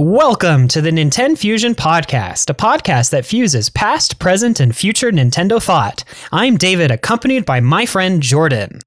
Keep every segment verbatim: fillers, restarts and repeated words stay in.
Welcome to the Nintendo Fusion Podcast, a podcast that fuses past, present, and future Nintendo thought. I'm David, accompanied by my friend Jordan.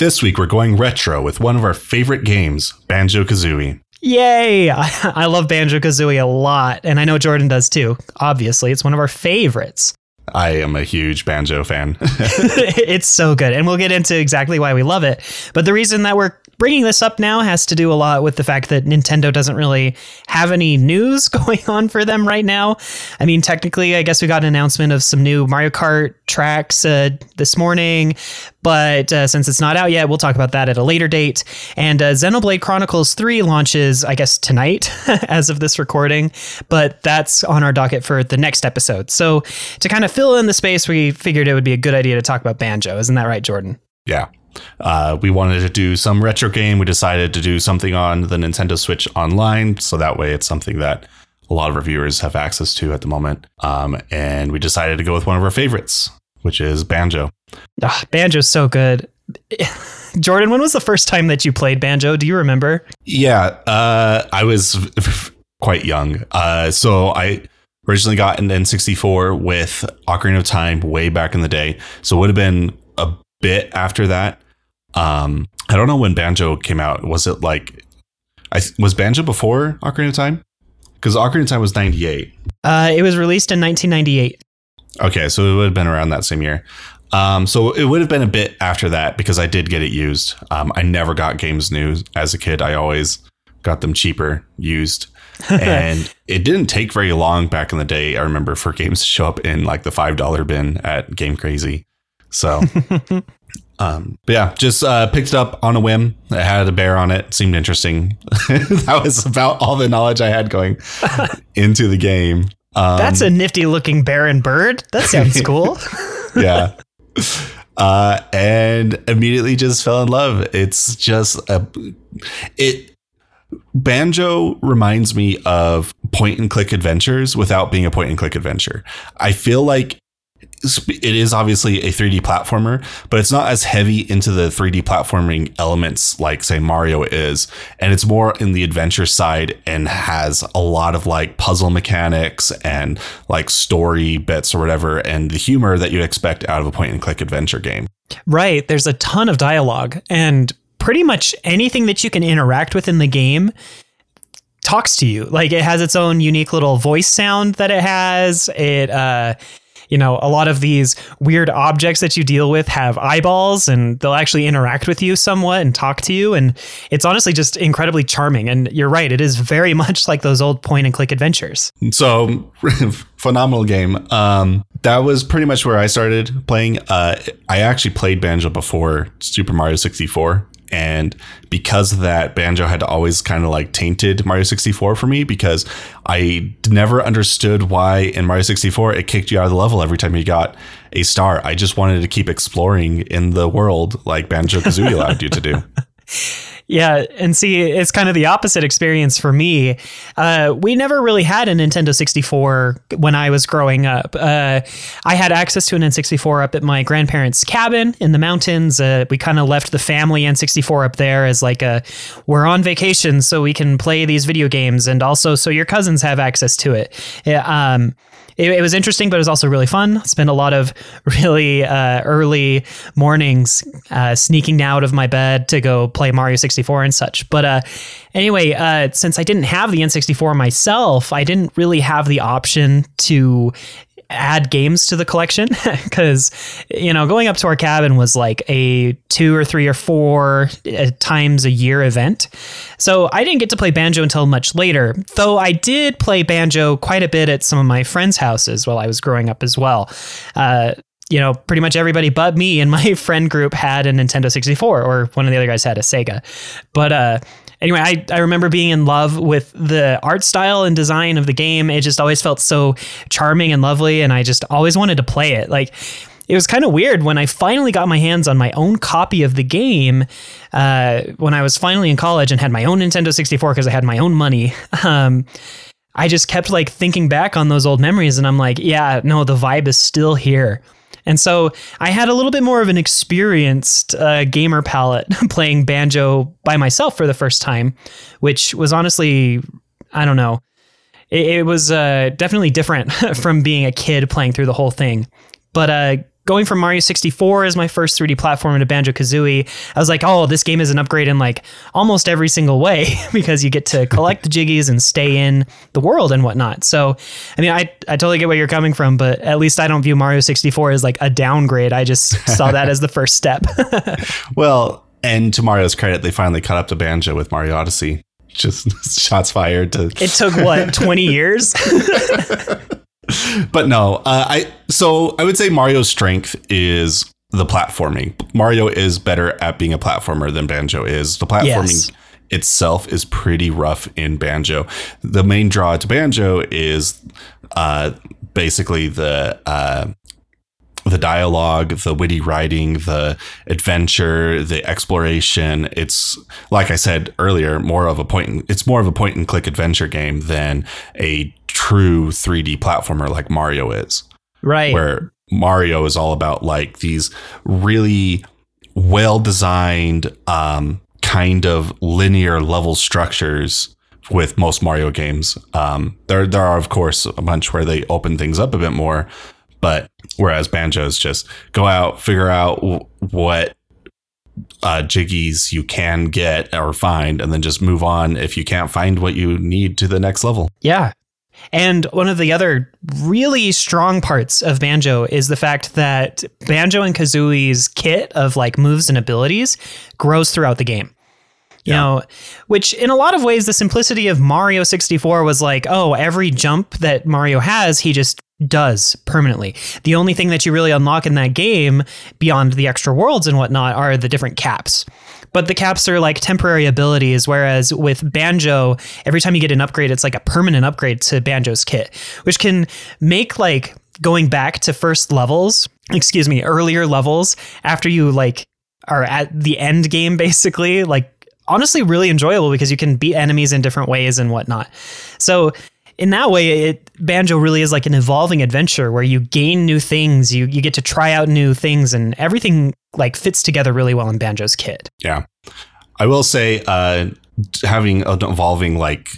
This week we're going retro with one of our favorite games, Banjo-Kazooie. Yay! I, I love Banjo-Kazooie a lot, and I know Jordan does too. Obviously, it's one of our favorites. I am a huge Banjo fan. It's so good, and we'll get into exactly why we love it. But the reason that we're bringing this up now has to do a lot with the fact that Nintendo doesn't really have any news going on for them right now. I mean, technically, I guess we got an announcement of some new Mario Kart tracks uh, this morning, but uh, since it's not out yet, we'll talk about that at a later date. And uh, Xenoblade Chronicles three launches, I guess, tonight as of this recording, but that's on our docket for the next episode. So to kind of fill in the space, we figured it would be a good idea to talk about Banjo. Isn't that right, Jordan? Yeah. Uh, we wanted to do some retro game. We decided to do something on the Nintendo Switch Online, so that way it's something that a lot of reviewers have access to at the moment. Um, and we decided to go with one of our favorites, which is Banjo. Oh, Banjo's so good. Jordan, when was the first time that you played Banjo? Do you remember? Yeah, uh, I was quite young. Uh, so I originally got an N sixty-four with Ocarina of Time way back in the day. So it would have been a bit after that. Um, I don't know when Banjo came out. Was it like, I was Banjo before Ocarina of Time? Because Ocarina of Time was ninety-eight. Uh, it was released in nineteen ninety-eight. Okay, so it would have been around that same year. Um, so it would have been a bit after that because I did get it used. Um, I never got games new as a kid. I always got them cheaper used. And it didn't take very long back in the day, I remember, for games to show up in like the five dollar bin at Game Crazy. So... Um, but yeah, just uh, picked it up on a whim. It had a bear on it. Seemed interesting. That was about all the knowledge I had going into the game. Um, That's a nifty looking bear and bird. That sounds cool. Yeah. Uh, and immediately just fell in love. It's just a it. Banjo reminds me of point and click adventures without being a point and click adventure. I feel like it is obviously a three D platformer, but it's not as heavy into the three D platforming elements like, say, Mario is. And it's more in the adventure side and has a lot of like puzzle mechanics and like story bits or whatever, and the humor that you'd expect out of a point and click adventure game. Right. There's a ton of dialogue, and pretty much anything that you can interact with in the game talks to you. Like, it has its own unique little voice sound that it has. It, uh, You know, a lot of these weird objects that you deal with have eyeballs, and they'll actually interact with you somewhat and talk to you. And it's honestly just incredibly charming. And you're right. It is very much like those old point and click adventures. So phenomenal game. Um, that was pretty much where I started playing. Uh, I actually played Banjo before Super Mario sixty-four. And because of that, Banjo had always kind of like tainted Mario sixty-four for me, because I never understood why in Mario sixty-four it kicked you out of the level every time you got a star. I just wanted to keep exploring in the world like Banjo-Kazooie allowed you to do. Yeah, and see, it's kind of the opposite experience for me. Uh, we never really had a Nintendo sixty-four when I was growing up. Uh, I had access to an N sixty-four up at my grandparents' cabin in the mountains. Uh, we kind of left the family N sixty-four up there as like a, we're on vacation so we can play these video games, and also so your cousins have access to it. Yeah, um, It, it was interesting, but it was also really fun. Spent a lot of really uh, early mornings uh, sneaking out of my bed to go play Mario sixty-four and such. But uh, anyway, uh, since I didn't have the N sixty-four myself, I didn't really have the option to add games to the collection, because you know, going up to our cabin was like a two or three or four times a year event. So I didn't get to play Banjo until much later, though I did play Banjo quite a bit at some of my friends' houses while I was growing up as well. Uh, you know, pretty much everybody but me and my friend group had a Nintendo sixty-four, or one of the other guys had a Sega. But uh, anyway, I, I remember being in love with the art style and design of the game. It just always felt so charming and lovely, and I just always wanted to play it. Like, it was kind of weird when I finally got my hands on my own copy of the game uh, when I was finally in college and had my own Nintendo sixty-four because I had my own money. Um, I just kept like thinking back on those old memories, and I'm like, yeah, no, the vibe is still here. And so I had a little bit more of an experienced uh, gamer palette playing Banjo by myself for the first time, which was honestly, I don't know, it, it was uh, definitely different from being a kid playing through the whole thing. But uh, going from Mario sixty-four as my first three D platform to Banjo-Kazooie, I was like, oh, this game is an upgrade in like almost every single way because you get to collect the Jiggies and stay in the world and whatnot. So, I mean, I, I totally get where you're coming from, but at least I don't view Mario sixty-four as like a downgrade. I just saw that as the first step. Well, and to Mario's credit, they finally caught up to Banjo with Mario Odyssey. Just shots fired. To it took, what, twenty years? But no, uh, I so I would say Mario's strength is the platforming. Mario is better at being a platformer than Banjo is. The platforming yes. itself is pretty rough in Banjo. The main draw to Banjo is uh, basically the uh, the dialogue, the witty writing, the adventure, the exploration. It's, like I said earlier, more of a point. And, it's more of a point and click adventure game than a true three D platformer like Mario is, right? Where Mario is all about like these really well designed um, kind of linear level structures with most Mario games. Um, there, there are, of course, a bunch where they open things up a bit more, but whereas Banjo's just go out, figure out w- what uh, Jiggies you can get or find, and then just move on if you can't find what you need to the next level. Yeah. And one of the other really strong parts of Banjo is the fact that Banjo and Kazooie's kit of like moves and abilities grows throughout the game. You yeah. know, which in a lot of ways, the simplicity of Mario sixty-four was like, oh, every jump that Mario has, he just does permanently. The only thing that you really unlock in that game beyond the extra worlds and whatnot are the different caps. But the caps are like temporary abilities, whereas with Banjo, every time you get an upgrade, it's like a permanent upgrade to Banjo's kit, which can make like going back to first levels, excuse me, earlier levels after you like are at the end game, basically, like honestly really enjoyable because you can beat enemies in different ways and whatnot. So in that way, it, Banjo really is like an evolving adventure where you gain new things, you you get to try out new things, and everything like fits together really well in Banjo's kit. Yeah, I will say uh, having an evolving like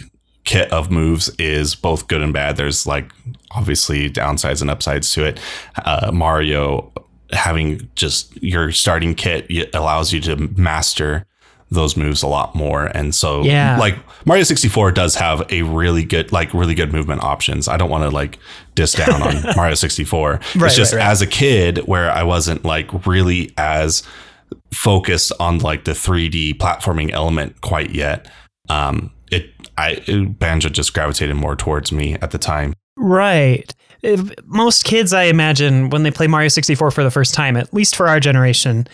kit of moves is both good and bad. There's like obviously downsides and upsides to it. Uh, Mario having just your starting kit allows you to master those moves a lot more. And so yeah. like Mario sixty-four does have a really good, like really good movement options. I don't want to like diss down on Mario sixty-four. Right, it's just right, right. as a kid where I wasn't like really as focused on like the three D platforming element quite yet. Um, it, I, it, Banjo just gravitated more towards me at the time. Right. If most kids, I imagine, when they play Mario sixty-four for the first time, at least for our generation,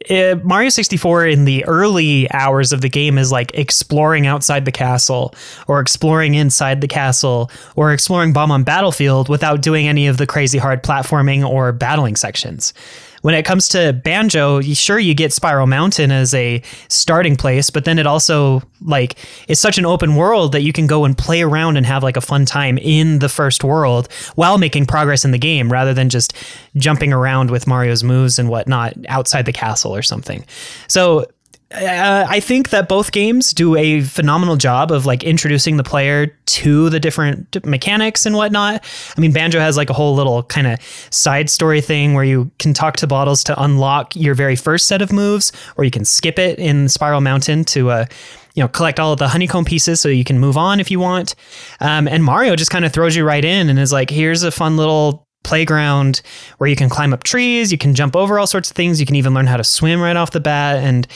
it, Mario sixty-four in the early hours of the game is like exploring outside the castle or exploring inside the castle or exploring bomb on battlefield without doing any of the crazy hard platforming or battling sections. When it comes to Banjo, sure, you get Spiral Mountain as a starting place, but then it also like it's such an open world that you can go and play around and have like a fun time in the first world while making progress in the game rather than just jumping around with Mario's moves and whatnot outside the castle or something. So uh, I think that both games do a phenomenal job of like introducing the player to the different mechanics and whatnot. I mean, Banjo has like a whole little kind of side story thing where you can talk to bottles to unlock your very first set of moves, or you can skip it in Spiral Mountain to, uh, you know, collect all of the honeycomb pieces so you can move on if you want. Um, and Mario just kind of throws you right in and is like, here's a fun little playground where you can climb up trees, you can jump over all sorts of things, you can even learn how to swim right off the bat. And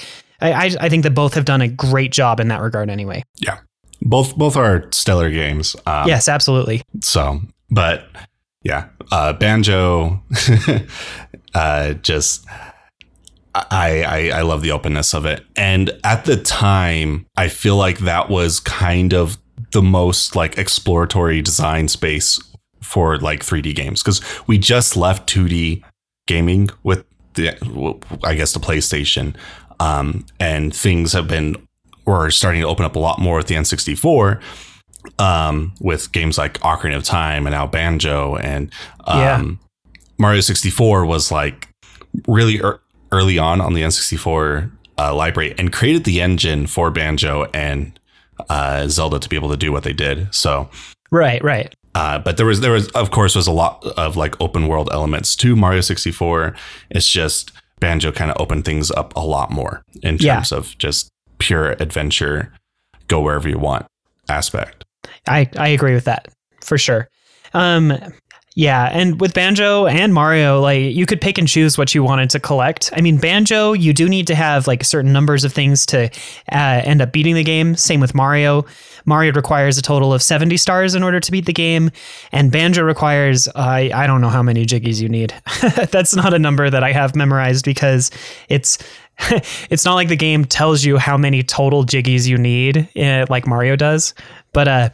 I, I think that both have done a great job in that regard anyway. Yeah, both both are stellar games. Um, yes, absolutely. So, but yeah, uh, Banjo, uh, just I, I I love the openness of it. And at the time, I feel like that was kind of the most like exploratory design space for like three D games, because we just left two D gaming with the, I guess, the PlayStation. Um, and things have been or starting to open up a lot more with the N sixty-four um, with games like Ocarina of Time and now Banjo and um, yeah. Mario sixty-four was like really er- early on on the N sixty-four uh, library and created the engine for Banjo and uh, Zelda to be able to do what they did. So Right, right. Uh, but there was, there was, of course, was a lot of like open world elements to Mario sixty-four. It's just Banjo kind of opened things up a lot more in terms yeah. of just pure adventure, go wherever you want aspect. I, I agree with that for sure. Um, yeah. And with Banjo and Mario, like you could pick and choose what you wanted to collect. I mean, Banjo, you do need to have like certain numbers of things to uh, end up beating the game. Same with Mario. Mario requires a total of seventy stars in order to beat the game. And Banjo requires, uh, I, I don't know how many Jiggies you need. That's not a number that I have memorized because it's, it's not like the game tells you how many total Jiggies you need uh, like Mario does. But, uh,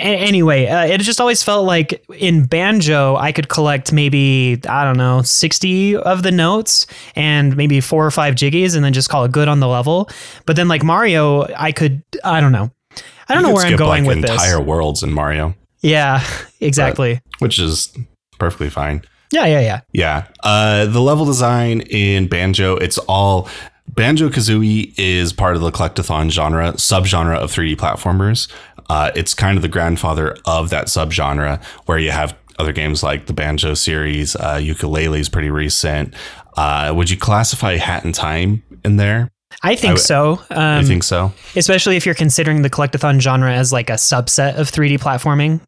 Anyway, uh, it just always felt like in Banjo, I could collect maybe, I don't know, sixty of the notes and maybe four or five Jiggies and then just call it good on the level. But then like Mario, I could, I don't know. I don't you know where I'm going like with this. Entire worlds in Mario. Yeah, exactly. But, which is perfectly fine. Yeah, yeah, yeah. Yeah. Uh, the level design in Banjo, it's all... Banjo-Kazooie is part of the collectathon genre, subgenre of three D platformers. Uh, it's kind of the grandfather of that subgenre where you have other games like the Banjo series, uh, Yooka-Laylee is pretty recent. Uh, would you classify Hat in Time in there? I think I w- so. Um, I think so. Especially if you're considering the collectathon genre as like a subset of three D platforming.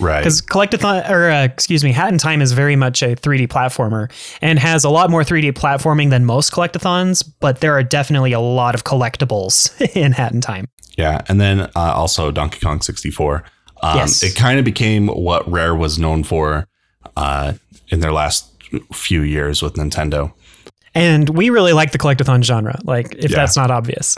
Right. Because collectathon, or uh, excuse me, Hat in Time is very much a three D platformer and has a lot more three D platforming than most collectathons, but there are definitely a lot of collectibles in Hat in Time. Yeah. And then uh, also Donkey Kong sixty-four. Um, yes. It kind of became what Rare was known for uh, in their last few years with Nintendo. And we really like the collectathon genre, like if yeah. that's not obvious.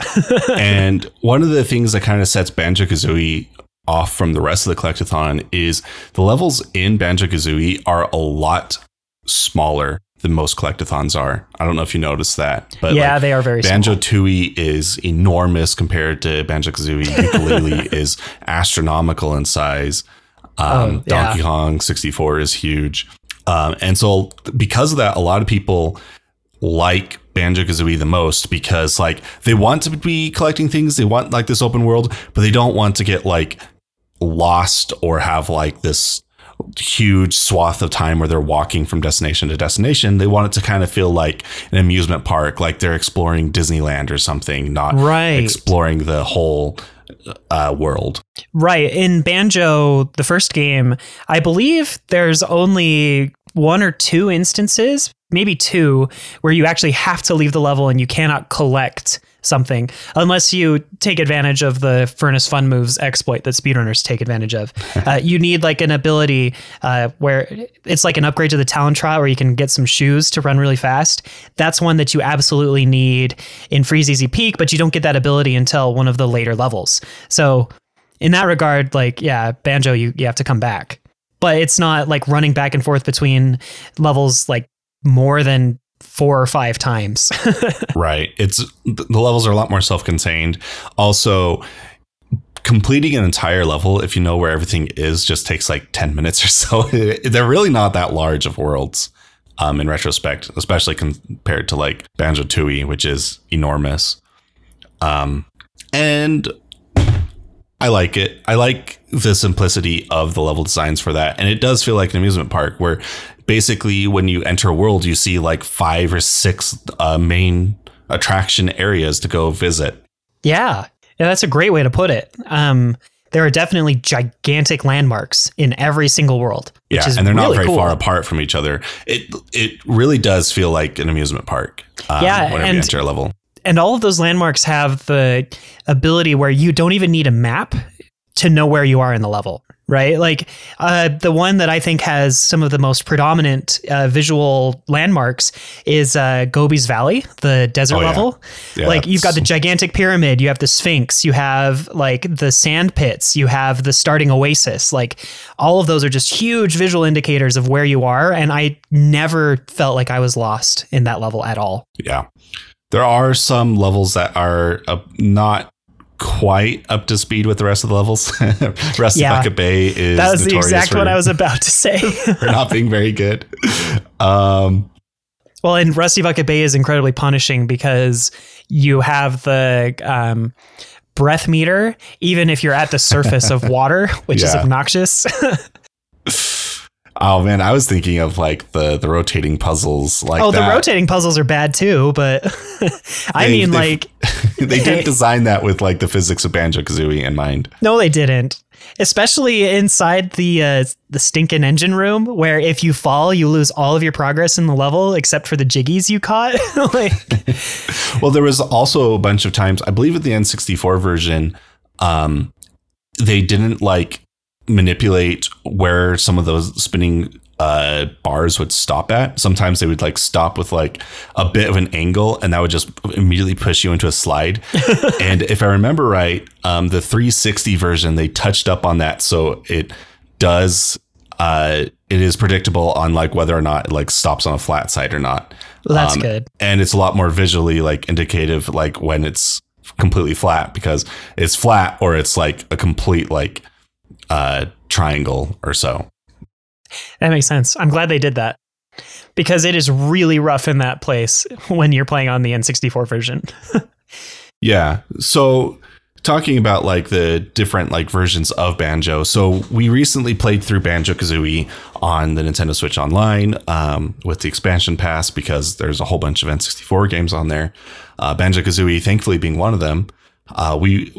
And one of the things that kind of sets Banjo-Kazooie off from the rest of the collectathon is the levels in Banjo-Kazooie are a lot smaller than most collectathons are. I don't know if you noticed that, but yeah, like, they are very Banjo-Tooie is enormous compared to Banjo-Kazooie. Yooka-Laylee is astronomical in size. Um, oh, yeah. Donkey Kong sixty-four is huge. Um, and so because of that, a lot of people like Banjo-Kazooie the most because like they want to be collecting things. They want like this open world, but they don't want to get like lost or have like this huge swath of time where they're walking from destination to destination. They want it to kind of feel like an amusement park, like they're exploring Disneyland or something, not right. exploring the whole uh, world. Right. In Banjo, the first game, I believe there's only one or two instances, maybe two, where you actually have to leave the level and you cannot collect something unless you take advantage of the Furnace Fun moves exploit that speedrunners take advantage of. Uh, you need like an ability uh, where it's like an upgrade to the talent trial where you can get some shoes to run really fast. That's one that you absolutely need in Freezeezy Peak, but you don't get that ability until one of the later levels. So in that regard, like, yeah, Banjo, you, you have to come back, but it's not like running back and forth between levels like more than four or five times. Right. It's the levels are a lot more self-contained. Also, completing an entire level, if you know where everything is, just takes like ten minutes or so. They're really not that large of worlds um, in retrospect, especially compared to like Banjo-Tooie, which is enormous. Um, and I like it. I like the simplicity of the level designs for that. And it does feel like an amusement park where basically when you enter a world, you see like five or six uh, main attraction areas to go visit. Yeah. Yeah, that's a great way to put it. Um, there are definitely gigantic landmarks in every single world. Which yeah, is and they're really not very cool. far apart from each other. It it really does feel like an amusement park um, yeah, whenever and- you enter a level. And all of those landmarks have the ability where you don't even need a map to know where you are in the level, right? Like uh, the one that I think has some of the most predominant uh, visual landmarks is uh, Gobi's Valley, the desert oh, yeah. level. Yeah, like you've got the gigantic pyramid, you have the Sphinx, you have like the sand pits, you have the starting oasis. Like all of those are just huge visual indicators of where you are. And I never felt like I was lost in that level at all. Yeah. There are some levels that are uh, not quite up to speed with the rest of the levels. Rusty yeah. Bucket Bay is that was the exact one I was about to say. For not being very good. Um, well, and Rusty Bucket Bay is incredibly punishing because you have the um, breath meter, even if you're at the surface of water, which yeah. is obnoxious. Oh man, I was thinking of like the, the rotating puzzles. Like oh, that. The rotating puzzles are bad too, but I they, mean, they, like they didn't design that with like the physics of Banjo-Kazooie in mind. No, they didn't. Especially inside the uh, the stinking engine room, where if you fall, you lose all of your progress in the level except for the jiggies you caught. like, well, there was also a bunch of times, I believe, at the N sixty-four version, um, they didn't like. manipulate where some of those spinning uh bars would stop at. Sometimes they would like stop with like a bit of an angle, and that would just immediately push you into a slide. And if I remember right, um the three sixty version, they touched up on that, so it does uh it is predictable on like whether or not it like stops on a flat side or not. Well, that's um, good. And it's a lot more visually like indicative, like when it's completely flat, because it's flat or it's like a complete like uh triangle or so. That makes sense. I'm glad they did that, because it is really rough in that place when you're playing on the N sixty-four version. Yeah. So talking about like the different like versions of Banjo. So we recently played through Banjo-Kazooie on the Nintendo Switch Online um, with the expansion pass, because there's a whole bunch of N sixty-four games on there. Uh, Banjo-Kazooie, thankfully, being one of them. Uh, we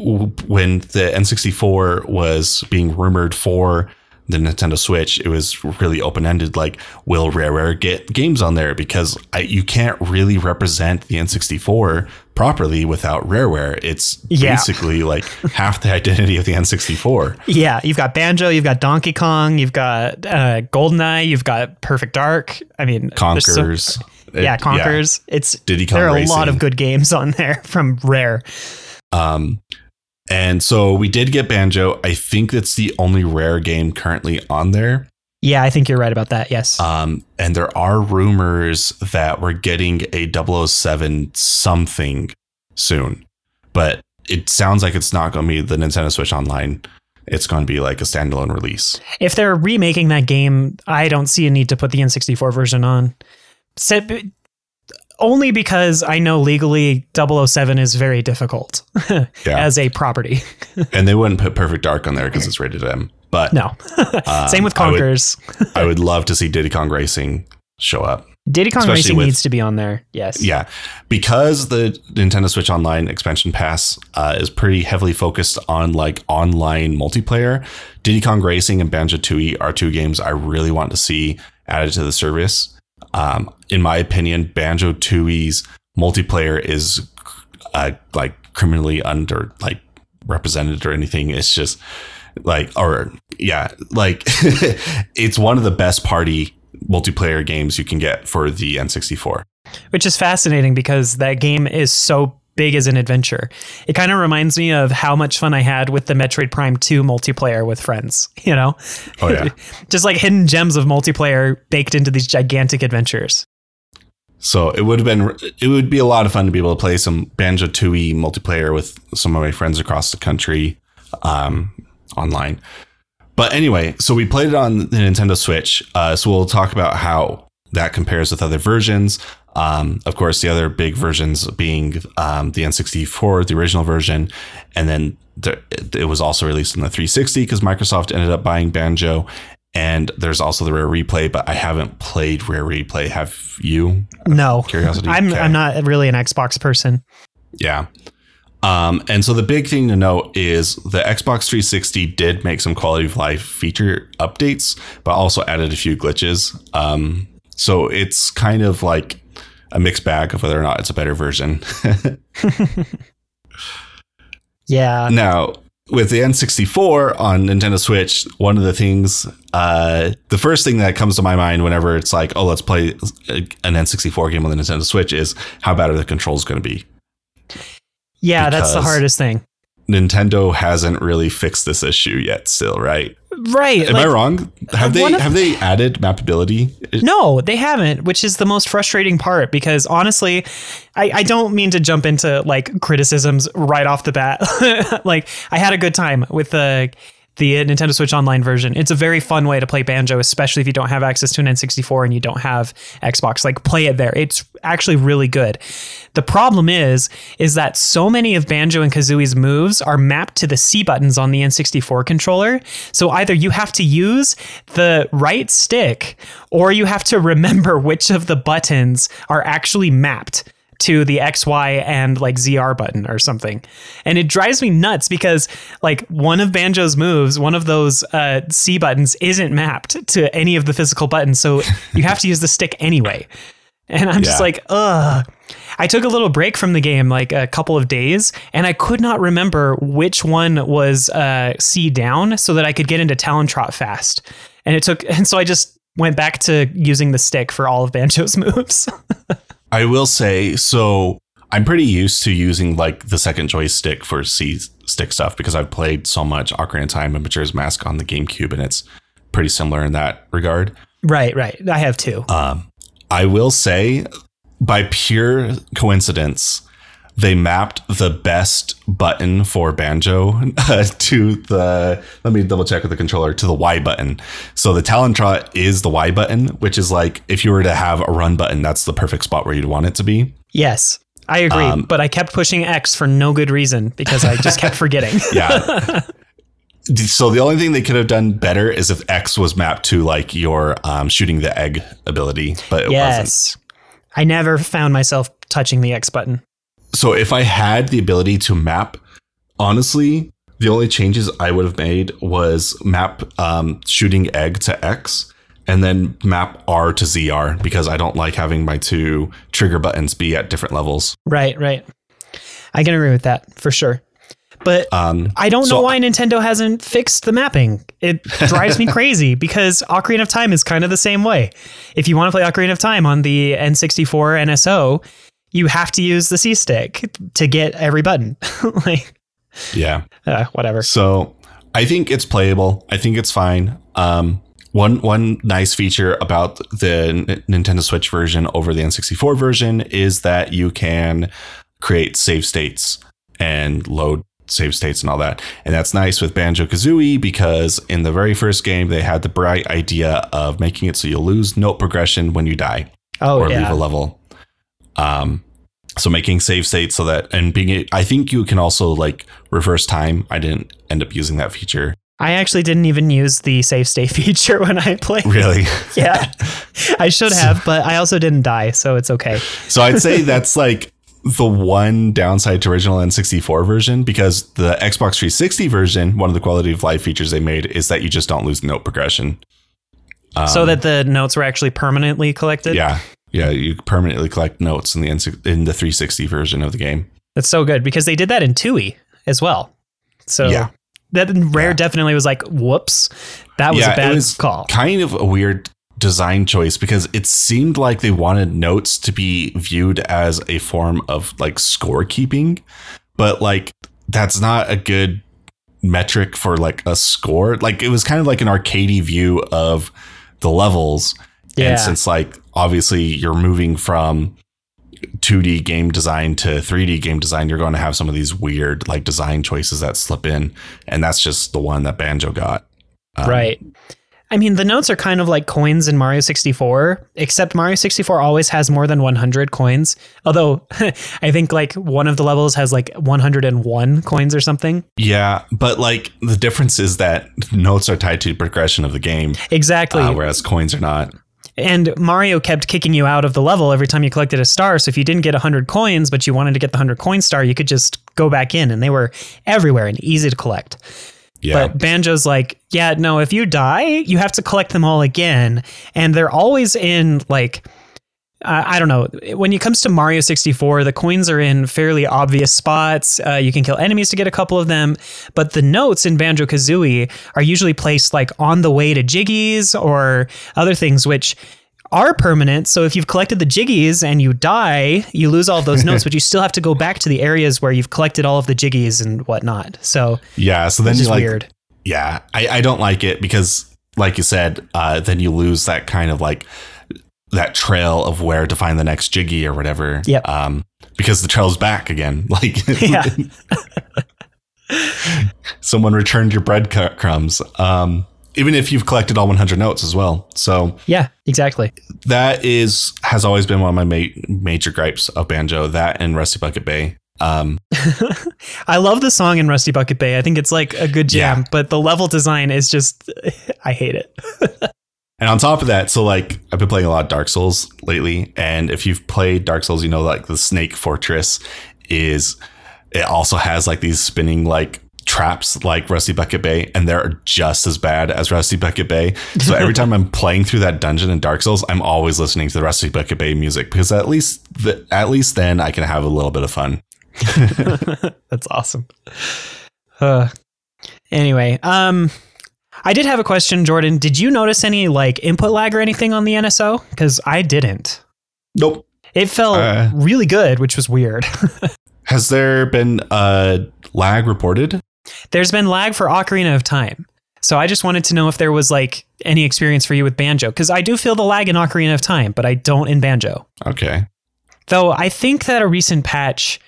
when the N sixty-four was being rumored for the Nintendo Switch, it was really open ended. Like, will Rare get games on there? Because I, you can't really represent the N sixty-four properly without Rareware. It's yeah. basically like half the identity of the N sixty-four. Yeah, you've got Banjo, you've got Donkey Kong, you've got uh, GoldenEye, you've got Perfect Dark. I mean, Conkers. So, yeah, it, Conkers. Yeah. It's Diddy Kong there are Racing. A lot of good games on there from Rare. Um, and so we did get Banjo. I think that's the only Rare game currently on there. Yeah, I think you're right about that. Yes. Um, and there are rumors that we're getting a double oh seven something soon, but it sounds like it's not going to be the Nintendo Switch Online. It's going to be like a standalone release. If they're remaking that game, I don't see a need to put the N sixty-four version on. So, only because I know legally double oh seven is very difficult yeah. as a property. And they wouldn't put Perfect Dark on there because it's rated M. But no. um, Same with Conkers. I would, I would love to see Diddy Kong Racing show up. Diddy Kong Especially Racing with, needs to be on there. Yes. Yeah. Because the Nintendo Switch Online expansion pass uh, is pretty heavily focused on like online multiplayer. Diddy Kong Racing and Banjo-Tooie are two games I really want to see added to the service. Um, in my opinion, Banjo-Tooie's multiplayer is uh, like criminally under like represented or anything. It's just like, or yeah, like it's one of the best party multiplayer games you can get for the N sixty-four. Which is fascinating, because that game is so big as an adventure. It kind of reminds me of how much fun I had with the Metroid Prime two multiplayer with friends, you know? Oh, yeah. Just like hidden gems of multiplayer baked into these gigantic adventures. So it would have been, it would be a lot of fun to be able to play some Banjo-Tooie multiplayer with some of my friends across the country um, online. But anyway, so we played it on the Nintendo Switch. Uh, so we'll talk about how that compares with other versions. Um, of course, the other big versions being um, the N sixty-four, the original version, and then the, it was also released in the three sixty because Microsoft ended up buying Banjo. And there's also the Rare Replay, but I haven't played Rare Replay. Have you? No. Curiosity. I'm okay. I'm not really an Xbox person. Yeah. Um, and so the big thing to note is the Xbox three sixty did make some quality of life feature updates, but also added a few glitches. Um, so it's kind of like a mixed bag of whether or not it's a better version. Yeah. Now, with the N sixty-four on Nintendo Switch, one of the things, uh, the first thing that comes to my mind whenever it's like, oh, let's play an N sixty-four game on the Nintendo Switch is how bad are the controls going to be? Yeah, because that's the hardest thing. Nintendo hasn't really fixed this issue yet still, right? Right. Am like, I wrong? Have they of, have they added mappability? No, they haven't, which is the most frustrating part, because honestly, I, I don't mean to jump into like criticisms right off the bat. Like I had a good time with the the Nintendo Switch Online version. It's a very fun way to play Banjo, especially if you don't have access to an N sixty-four and you don't have Xbox. Like, play it there. It's actually really good. The problem is, is that so many of Banjo and Kazooie's moves are mapped to the C buttons on the N sixty-four controller. So either you have to use the right stick or you have to remember which of the buttons are actually mapped to the X, Y, and like Z R button or something. And it drives me nuts because like one of Banjo's moves, one of those uh, C buttons isn't mapped to any of the physical buttons. So you have to use the stick anyway. And I'm yeah. just like, ugh. I took a little break from the game, like a couple of days, and I could not remember which one was uh, C down so that I could get into Talon Trot fast. And it took, and so I just went back to using the stick for all of Banjo's moves. I will say, so I'm pretty used to using like the second joystick for C stick stuff because I've played so much Ocarina of Time and Majora's Mask on the GameCube, and it's pretty similar in that regard. Right, right. I have too. Um, I will say, by pure coincidence, they mapped the best button for Banjo uh, to the, let me double check with the controller, to the Y button. So the Talon Trot is the Y button, which is like, if you were to have a run button, that's the perfect spot where you'd want it to be. Yes, I agree. Um, but I kept pushing X for no good reason because I just kept forgetting. Yeah. So the only thing they could have done better is if X was mapped to like your um, shooting the egg ability, but it yes. wasn't. I never found myself touching the X button. So if I had the ability to map, honestly, the only changes I would have made was map um, shooting egg to X and then map R to Z R, because I don't like having my two trigger buttons be at different levels. Right, right. I can agree with that for sure. But um, I don't so know why Nintendo hasn't fixed the mapping. It drives me crazy because Ocarina of Time is kind of the same way. If you want to play Ocarina of Time on the N sixty-four N S O, you have to use the C stick to get every button. like, yeah, uh, whatever. So I think it's playable. I think it's fine. Um, one one nice feature about the Nintendo Switch version over the N sixty-four version is that you can create save states and load save states and all that. And that's nice with Banjo-Kazooie because in the very first game, they had the bright idea of making it so you lose note progression when you die oh, or yeah. leave a level. Um, so making save states so that, and being, I think you can also like reverse time. I didn't end up using that feature. I actually didn't even use the save state feature when I played. Really? Yeah, I should have, but I also didn't die. So it's okay. So I'd say that's like the one downside to original N sixty-four version, because the Xbox three sixty version, one of the quality of life features they made is that you just don't lose note progression. Um, so that the notes were actually permanently collected. Yeah. Yeah, you permanently collect notes in the in the three sixty version of the game. That's so good because they did that in Tooie as well. So yeah. that Rare yeah. definitely was like, whoops, that was yeah, a bad it was call. Kind of a weird design choice because it seemed like they wanted notes to be viewed as a form of like scorekeeping, but like that's not a good metric for like a score. Like it was kind of like an arcadey view of the levels. Yeah. And since like obviously you're moving from two D game design to three D game design, you're going to have some of these weird like design choices that slip in. And that's just the one that Banjo got. Um, right. I mean, the notes are kind of like coins in Mario sixty-four, except Mario sixty-four always has more than one hundred coins. Although I think like one of the levels has like one hundred one coins or something. Yeah. But like the difference is that notes are tied to progression of the game. Exactly. Uh, whereas coins are not. And Mario kept kicking you out of the level every time you collected a star. So if you didn't get one hundred coins, but you wanted to get the one hundred coin star, you could just go back in, and they were everywhere and easy to collect. Yeah. But Banjo's like, yeah, no, if you die, you have to collect them all again. And they're always in like, uh, I don't know, when it comes to Mario sixty-four, the coins are in fairly obvious spots. Uh, you can kill enemies to get a couple of them. But the notes in Banjo-Kazooie are usually placed like on the way to Jiggies or other things, which are permanent. So if you've collected the Jiggies and you die, you lose all those notes, but you still have to go back to the areas where you've collected all of the Jiggies and whatnot. So yeah, so then it's just like, weird. Yeah, I, I don't like it because, like you said, uh, then you lose that kind of like that trail of where to find the next Jiggy or whatever. Yep. Um, because the trail's back again. Like, yeah. Someone returned your breadcrumbs. Um, even if you've collected all one hundred notes as well. So yeah, exactly. That is has always been one of my ma- major gripes of Banjo, that and Rusty Bucket Bay. Um, I love the song in Rusty Bucket Bay. I think it's like a good jam, yeah. But the level design is just, I hate it. And on top of that, so like I've been playing a lot of Dark Souls lately. And if you've played Dark Souls, you know, like the Snake Fortress is, it also has like these spinning like traps like Rusty Bucket Bay, and they're just as bad as Rusty Bucket Bay. So every time I'm playing through that dungeon in Dark Souls, I'm always listening to the Rusty Bucket Bay music because at least the, at least then I can have a little bit of fun. That's awesome. Uh, anyway, um, I did have a question, Jordan. Did you notice any like input lag or anything on the N S O? Because I didn't. Nope. It felt uh, really good, which was weird. Has there been uh, lag reported? There's been lag for Ocarina of Time. So I just wanted to know if there was like any experience for you with Banjo, because I do feel the lag in Ocarina of Time, but I don't in Banjo. Okay. Though I think that a recent patch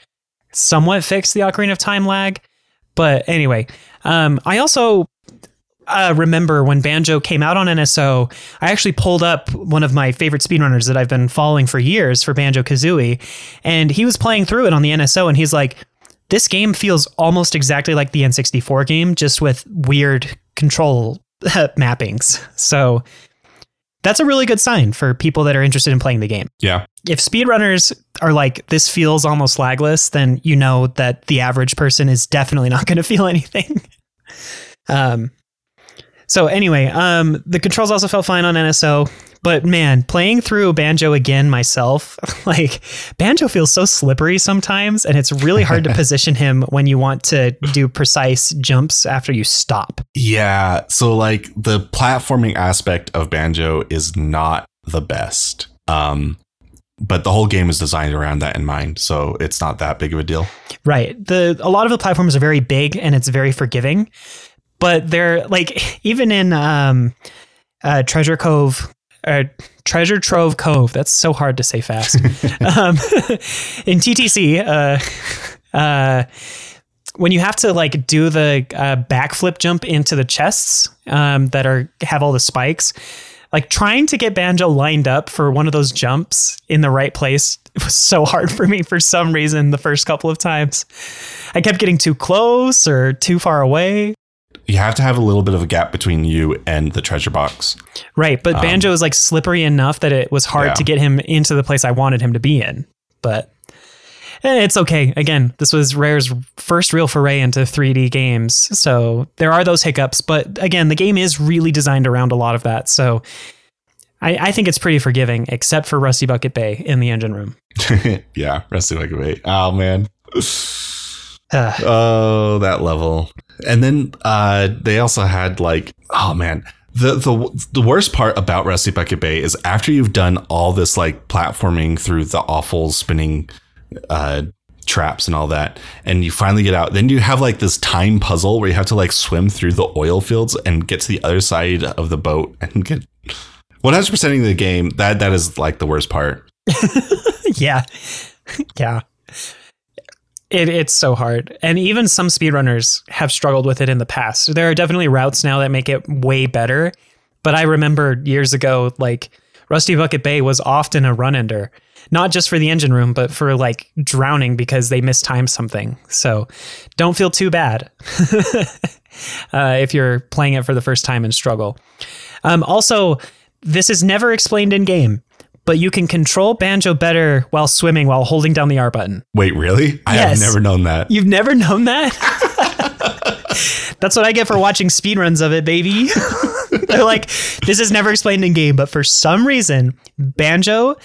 somewhat fixed the Ocarina of Time lag. But anyway, um, I also uh, remember when Banjo came out on N S O, I actually pulled up one of my favorite speedrunners that I've been following for years for Banjo-Kazooie, and he was playing through it on the N S O, and he's like, this game feels almost exactly like the N sixty-four game, just with weird control mappings. So that's a really good sign for people that are interested in playing the game. Yeah. If speedrunners are like, this feels almost lagless, then you know that the average person is definitely not going to feel anything. um. So anyway, um, the controls also felt fine on N S O, but man, playing through Banjo again myself, like Banjo feels so slippery sometimes, and it's really hard to position him when you want to do precise jumps after you stop. Yeah. So like the platforming aspect of Banjo is not the best. Um, But the whole game is designed around that in mind, so it's not that big of a deal. Right. The a lot of the platforms are very big and it's very forgiving, but they're like even in um, uh, Treasure Cove or uh, Treasure Trove Cove. That's so hard to say fast. um, in T T C, uh, uh, when you have to like do the uh, backflip jump into the chests um, that are have all the spikes. Like trying to get Banjo lined up for one of those jumps in the right place was so hard for me for some reason the first couple of times. I kept getting too close or too far away. You have to have a little bit of a gap between you and the treasure box. Right, but Banjo um, is like slippery enough that it was hard yeah. to get him into the place I wanted him to be in. But it's okay. Again, this was Rare's first real foray into three D games, so there are those hiccups. But again, the game is really designed around a lot of that, so I, I think it's pretty forgiving, except for Rusty Bucket Bay in the engine room. Yeah, Rusty Bucket Bay. Oh, man. uh, oh, that level. And then uh, they also had, like, oh, man. The, the the worst part about Rusty Bucket Bay is after you've done all this, like, platforming through the awful spinning uh traps and all that, and you finally get out, then you have like this time puzzle where you have to like swim through the oil fields and get to the other side of the boat and get one hundred percent of the game. That that is like the worst part. yeah yeah it it's so hard, and even some speedrunners have struggled with it in the past. There are definitely routes now that make it way better, but I remember years ago like Rusty Bucket Bay was often a run-ender, not just for the engine room, but for like drowning because they mistimed something. So don't feel too bad uh, if you're playing it for the first time and struggle. Um, also, this is never explained in game, but you can control Banjo better while swimming while holding down the R button. Wait, really? I yes. have never known that. You've never known that? That's what I get for watching speedruns of it, baby. They're like, this is never explained in game, but for some reason, Banjo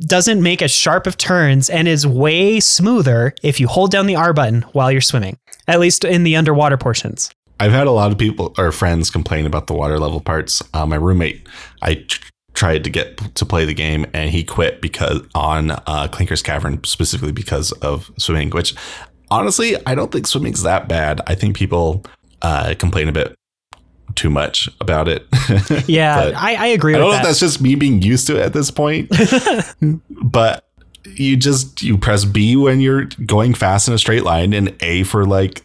doesn't make as sharp of turns and is way smoother if you hold down the R button while you're swimming, at least in the underwater portions. I've had a lot of people or friends complain about the water level parts. Uh, my roommate, I tr- tried to get to play the game and he quit because on uh, Clanker's Cavern, specifically because of swimming, which honestly, I don't think swimming's that bad. I think people uh, complain a bit too much about it. Yeah, I, I agree. I don't with know that. If that's just me being used to it at this point. But you just you press B when you're going fast in a straight line and A for like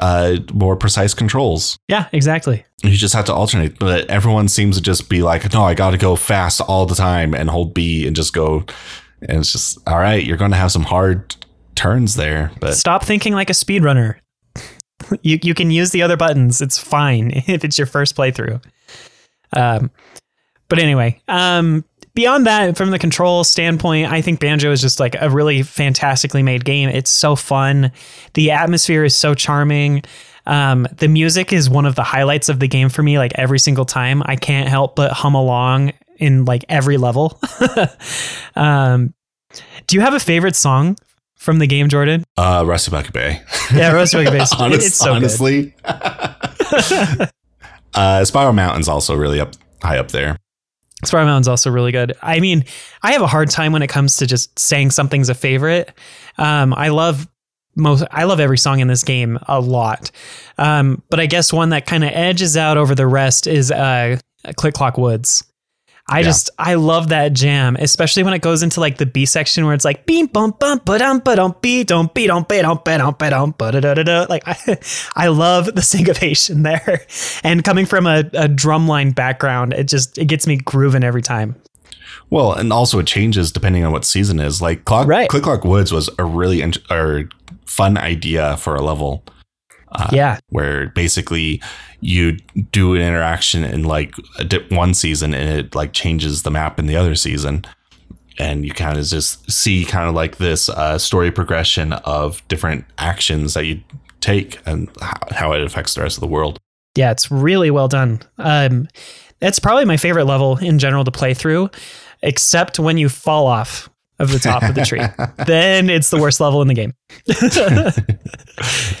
uh, more precise controls. Yeah, exactly. You just have to alternate. But everyone seems to just be like, no, I got to go fast all the time and hold B and just go. And it's just, all right, you're going to have some hard turns there. But stop thinking like a speedrunner. You you can use the other buttons. It's fine if it's your first playthrough. Um, but anyway, um, beyond that, from the control standpoint, I think Banjo is just like a really fantastically made game. It's so fun. The atmosphere is so charming. Um, the music is one of the highlights of the game for me. Like every single time, I can't help but hum along in like every level. um, do you have a favorite song from the game, Jordan? Uh, Rusty Bucket Bay. Yeah, Rusty Bucket Bay. Honest, it's so honestly. Good. uh, Spiral Mountain's also really up high up there. Spiral Mountain's also really good. I mean, I have a hard time when it comes to just saying something's a favorite. Um, I love most. I love every song in this game a lot. Um, but I guess one that kind of edges out over the rest is uh, Click Clock Woods. I yeah. just, I love that jam, especially when it goes into like the B section where it's like, beam, bum, bum, ba dum, ba dum, be, don't be, don't be, don't be, don't be, don't ba da da da da. Like, I, I love the syncopation there. And coming from a, a drumline background, it just, it gets me grooving every time. Well, and also it changes depending on what season is. Like, Clock, right. Click Clock Woods was a really in- or fun idea for a level. Uh, yeah, where basically you do an interaction in like a dip one season and it like changes the map in the other season. And you kind of just see kind of like this uh, story progression of different actions that you take and how, how it affects the rest of the world. Yeah, it's really well done. Um, that's probably my favorite level in general to play through, except when you fall off of the top of the tree. Then it's the worst level in the game.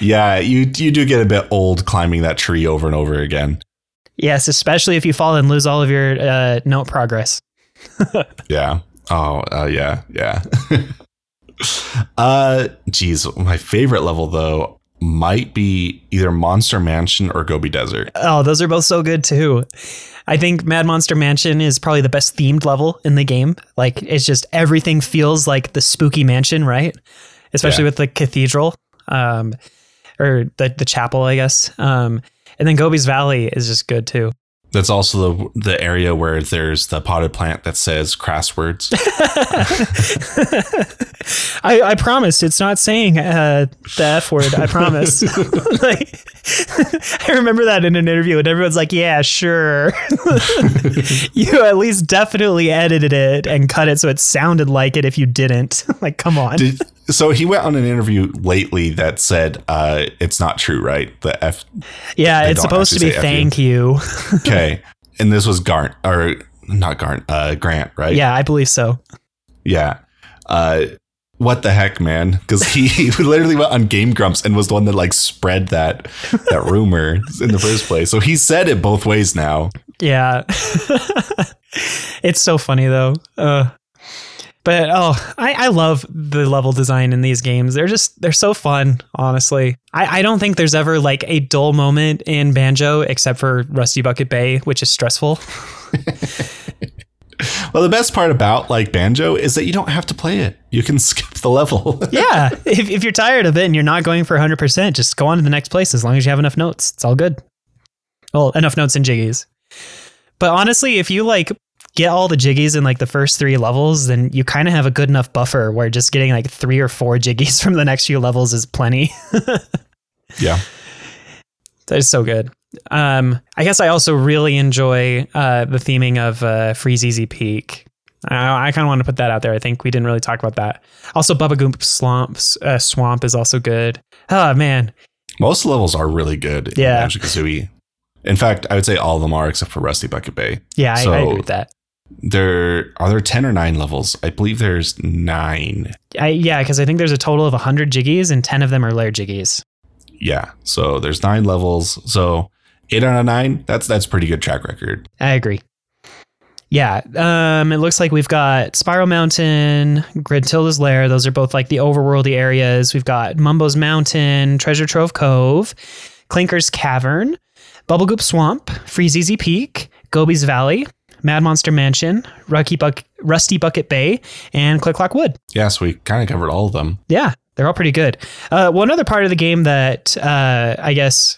Yeah, you you do get a bit old climbing that tree over and over again. Yes, especially if you fall and lose all of your uh, note progress. Yeah. Oh, uh, yeah, yeah. uh, geez, my favorite level, though, might be either Monster Mansion or Gobi Desert. Oh, those are both so good, too. I think Mad Monster Mansion is probably the best themed level in the game. Like, it's just everything feels like the spooky mansion, right? Especially yeah. with the cathedral um, or the, the chapel, I guess. Um, and then Gobi's Valley is just good, too. That's also the the area where there's the potted plant that says crass words. I, I promise it's not saying uh, the F word. I promise. Like, I remember that in an interview and everyone's like, yeah, sure. You at least definitely edited it and cut it so it sounded like it if you didn't. Like, come on. Did, so he went on an interview lately that said uh, it's not true, right? The F. Yeah, it's supposed to be thank you. Okay. Okay. And this was Garnt or not Garnt, uh, Grant, right? Yeah, I believe so. Yeah. Uh, what the heck, man? Because he, he literally went on Game Grumps and was the one that like spread that that rumor in the first place. So he said it both ways now. Yeah. It's so funny, though. Uh, but, oh, I, I love the level design in these games. They're just they're so fun, honestly. I, I don't think there's ever like a dull moment in Banjo except for Rusty Bucket Bay, which is stressful. Well, the best part about like Banjo is that you don't have to play it. You can skip the level. Yeah. If, if you're tired of it and you're not going for one hundred percent, just go on to the next place as long as you have enough notes. It's all good. Well, enough notes and jiggies. But honestly, if you like get all the jiggies in like the first three levels, then you kind of have a good enough buffer where just getting like three or four jiggies from the next few levels is plenty. Yeah. That is so good. Um, I guess I also really enjoy uh, the theming of uh, Freezeezy Peak. I, I kind of want to put that out there. I think we didn't really talk about that. Also, Bubblegloop Swamp, uh, Swamp is also good. Oh, man. Most levels are really good in yeah. Banjo-Kazooie. In fact, I would say all of them are except for Rusty Bucket Bay. Yeah, so I, I agree with that. There are there ten or nine levels? I believe there's nine. I, yeah, because I think there's a total of one hundred jiggies and ten of them are layer jiggies. Yeah, so there's nine levels. So eight out of nine, that's that's pretty good track record. I agree. Yeah, um, it looks like we've got Spiral Mountain, Grantilda's Lair. Those are both like the overworldy areas. We've got Mumbo's Mountain, Treasure Trove Cove, Clanker's Cavern, Bubblegloop Swamp, Freezeezy Peak, Gobi's Valley, Mad Monster Mansion, Rusty Bucket Bay, and Click Clock Wood. Yes, yeah, so we kind of covered all of them. Yeah, They're all pretty good. Uh, well, another part of the game that uh, I guess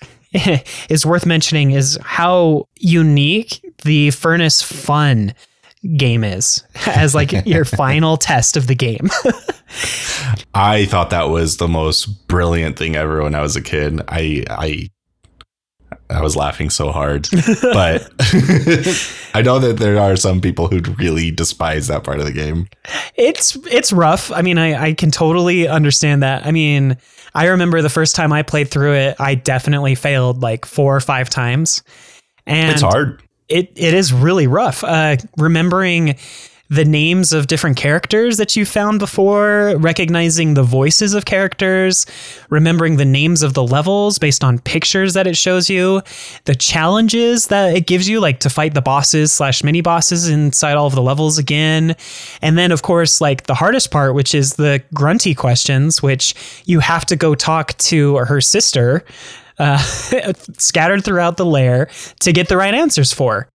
is worth mentioning is how unique the Furnace Fun game is as like your final test of the game. I thought that was the most brilliant thing ever when I was a kid. I I I was laughing so hard, but I know that there are some people who really despise that part of the game. It's it's rough. I mean, I, I can totally understand that. I mean, I remember the first time I played through it, I definitely failed like four or five times. And it's hard. It it is really rough. Uh, remembering the names of different characters that you found before, recognizing the voices of characters, remembering the names of the levels based on pictures that it shows you, the challenges that it gives you, like to fight the bosses slash mini bosses inside all of the levels again. And then of course, like the hardest part, which is the grunty questions, which you have to go talk to her sister uh, scattered throughout the lair to get the right answers for.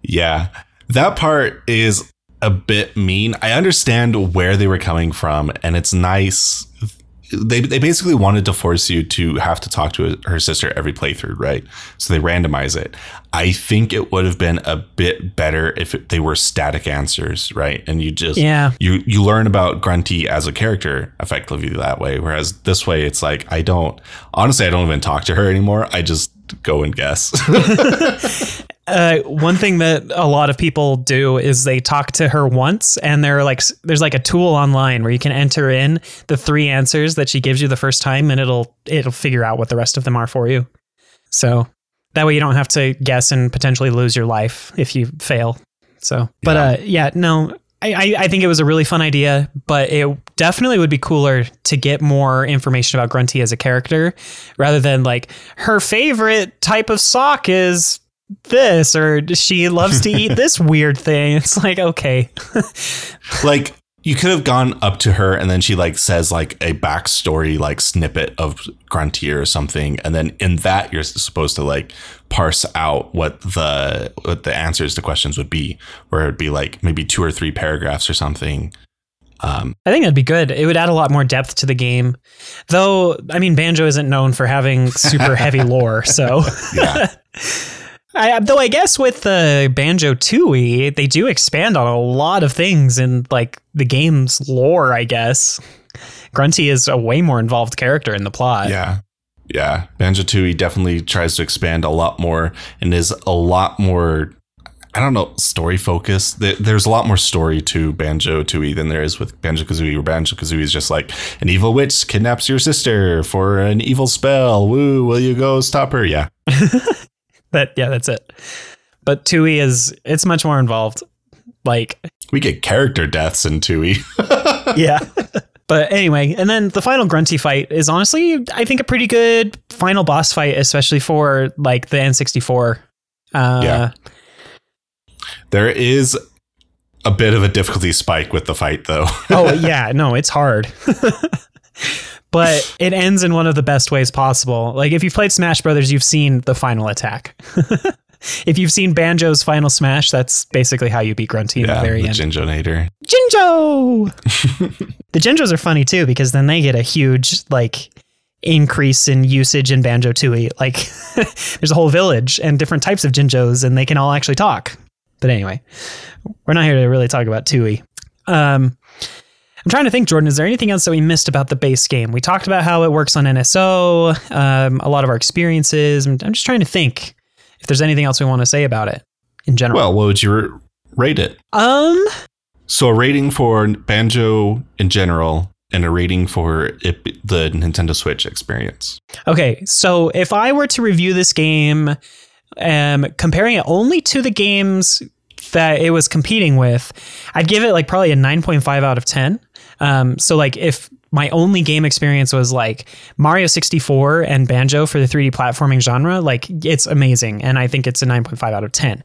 Yeah, that part is a bit mean. I understand where they were coming from, and it's nice. They they basically wanted to force you to have to talk to her sister every playthrough, right? So they randomize it. I think it would have been a bit better if they were static answers, right? And you just yeah. you you learn about Grunty as a character effectively that way. Whereas this way, it's like I don't honestly I don't even talk to her anymore. I just go and guess. Uh, one thing that a lot of people do is they talk to her once, and they're like, there's like a tool online where you can enter in the three answers that she gives you the first time, and it'll it'll figure out what the rest of them are for you. So that way you don't have to guess and potentially lose your life if you fail. So, but yeah, uh, yeah no, I, I think it was a really fun idea, but it definitely would be cooler to get more information about Grunty as a character rather than like her favorite type of sock is this, or she loves to eat this weird thing. It's like, okay. Like you could have gone up to her and then she like says like a backstory, like snippet of Grunty or something. And then in that, you're supposed to like parse out what the, what the answers to questions would be, where it'd be like maybe two or three paragraphs or something. Um, I think that'd be good. It would add a lot more depth to the game, though. I mean, Banjo isn't known for having super heavy lore. So yeah. I, though I guess with the uh, Banjo-Tooie, they do expand on a lot of things in like the game's lore, I guess. Grunty is a way more involved character in the plot. Yeah. Yeah. Banjo-Tooie definitely tries to expand a lot more and is a lot more, I don't know, story focused. There's a lot more story to Banjo-Tooie than there is with Banjo-Kazooie, where Banjo-Kazooie is just like an evil witch kidnaps your sister for an evil spell. Woo, will you go stop her? Yeah. That yeah, that's it. But Tooie is it's much more involved. Like we get character deaths in Tooie. Yeah. But anyway, and then the final Grunty fight is honestly, I think, a pretty good final boss fight, especially for like the N sixty-four. Uh, yeah. There is a bit of a difficulty spike with the fight, though. Oh yeah, no, it's hard. But it ends in one of the best ways possible. Like if you've played Smash Brothers, you've seen the final attack. If you've seen Banjo's final smash, that's basically how you beat Grunty in yeah, the very the end. Jinjo-nator. Jinjo! The Jinjos are funny too, because then they get a huge like increase in usage in Banjo-Tooie. Like there's a whole village and different types of Jinjos, and they can all actually talk. But anyway, we're not here to really talk about Tooie. Um... I'm trying to think, Jordan, is there anything else that we missed about the base game? We talked about how it works on N S O, um, a lot of our experiences. I'm, I'm just trying to think if there's anything else we want to say about it in general. Well, what would you rate it? Um. So a rating for Banjo in general and a rating for it, the Nintendo Switch experience. Okay, so if I were to review this game, um, comparing it only to the games that it was competing with, I'd give it like probably a nine point five out of ten. Um, so like if my only game experience was like Mario sixty-four and Banjo for the three D platforming genre, like it's amazing. And I think it's a nine point five out of ten.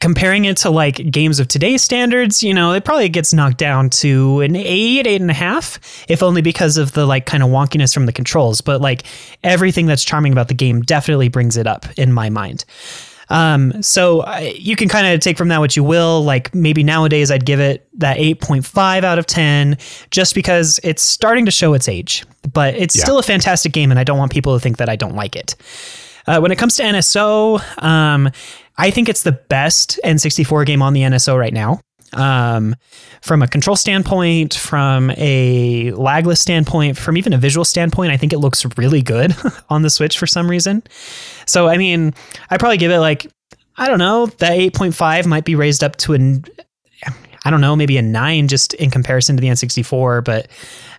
Comparing it to like games of today's standards, you know, it probably gets knocked down to an eight, eight and a half, if only because of the like kind of wonkiness from the controls. But like everything that's charming about the game definitely brings it up in my mind. Um, so I, you can kind of take from that what you will. Like maybe nowadays I'd give it that eight point five out of ten just because it's starting to show its age, but it's yeah. still a fantastic game and I don't want people to think that I don't like it. Uh, when it comes to N S O, um, I think it's the best N sixty-four game on the N S O right now. Um, from a control standpoint, from a lagless standpoint, from even a visual standpoint, I think it looks really good on the Switch for some reason. So, I mean, I probably give it like, I don't know, that eight point five might be raised up to an, I don't know, maybe a nine just in comparison to the N sixty-four, but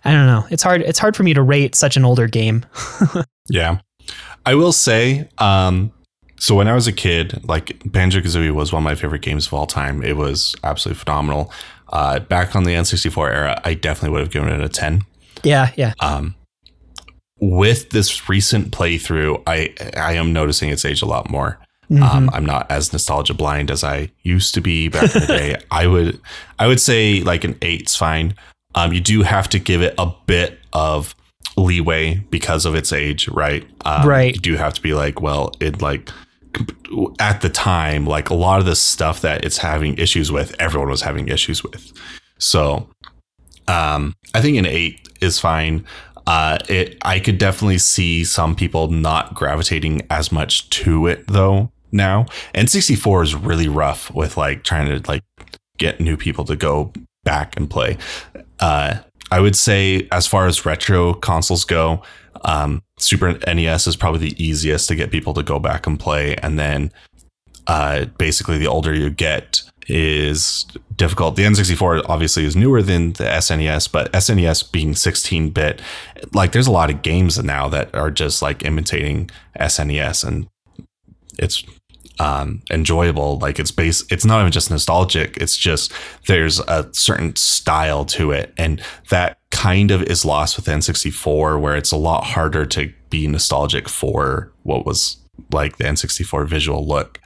I don't know. It's hard. It's hard for me to rate such an older game. Yeah, I will say, um, so when I was a kid, like Banjo-Kazooie was one of my favorite games of all time. It was absolutely phenomenal. Uh, back on the N sixty-four era, I definitely would have given it a ten. Yeah, yeah. Um, with this recent playthrough, I I am noticing its age a lot more. Mm-hmm. Um, I'm not as nostalgia blind as I used to be back in the day. I would I would say like an eight's fine. Um, you do have to give it a bit of leeway because of its age, right? Um, right. You do have to be like, well, it like. At the time, like a lot of the stuff that it's having issues with, everyone was having issues with. So um, I think an eight is fine. Uh, it I could definitely see some people not gravitating as much to it though now. And sixty-four is really rough with like trying to like get new people to go back and play. Uh, I would say as far as retro consoles go, Um, Super N E S is probably the easiest to get people to go back and play. And then uh, basically the older you get is difficult. The N sixty-four obviously is newer than the S N E S, but S N E S being sixteen bit, like there's a lot of games now that are just like imitating S N E S and it's um, enjoyable. Like it's base. It's not even just nostalgic. It's just there's a certain style to it. And that kind of is lost with N sixty-four, where it's a lot harder to be nostalgic for what was like the N sixty-four visual look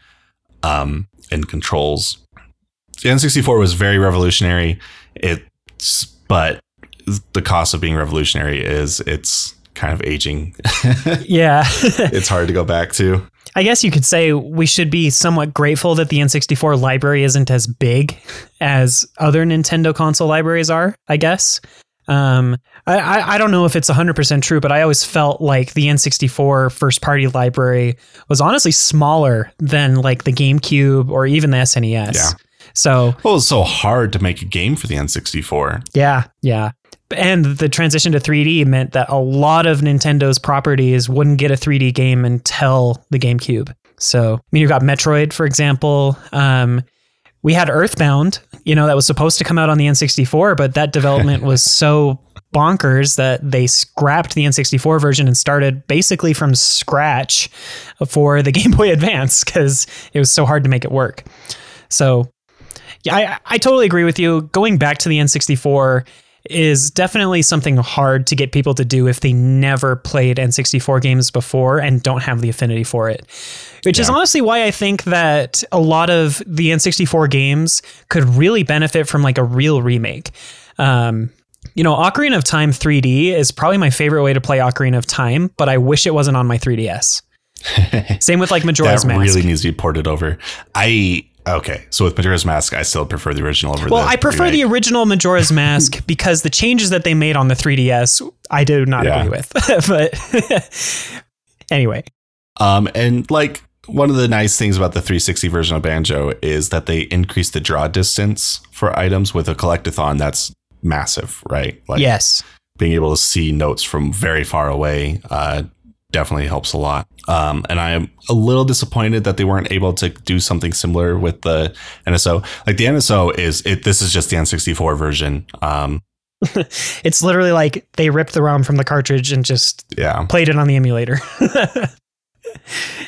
um, and controls. The N sixty-four was very revolutionary, it's but the cost of being revolutionary is it's kind of aging. Yeah. It's hard to go back to. I guess you could say we should be somewhat grateful that the N sixty-four library isn't as big as other Nintendo console libraries are, I guess. Um, I, I don't know if it's one hundred percent true, but I always felt like the N sixty-four first party library was honestly smaller than like the GameCube or even the S N E S. Yeah. So well, it was so hard to make a game for the N sixty-four. Yeah. Yeah. And the transition to three D meant that a lot of Nintendo's properties wouldn't get a three D game until the GameCube. So, I mean, you've got Metroid, for example. Um, we had Earthbound, you know, that was supposed to come out on the N sixty-four, but that development was so bonkers that they scrapped the N sixty-four version and started basically from scratch for the Game Boy Advance because it was so hard to make it work. So, yeah, I, I totally agree with you. Going back to the N sixty-four is definitely something hard to get people to do if they never played N sixty-four games before and don't have the affinity for it, which yeah. is honestly why I think that a lot of the N sixty-four games could really benefit from like a real remake. Um, you know, Ocarina of Time three D is probably my favorite way to play Ocarina of Time, but I wish it wasn't on my three D S. Same with like Majora's that Mask. That really needs to be ported over. I... Okay, so with Majora's Mask, I still prefer the original over well, the Well, I prefer remake. The original Majora's Mask because the changes that they made on the three D S, I do not yeah. agree with. But anyway. Um, and like one of the nice things about the three sixty version of Banjo is that they increased the draw distance for items with a collectathon. That's massive, right? Like yes. Being able to see notes from very far away uh, definitely helps a lot. Um, and I am a little disappointed that they weren't able to do something similar with the N S O. Like the N S O is it. This is just the N sixty-four version. Um, it's literally like they ripped the ROM from the cartridge and just yeah. played it on the emulator.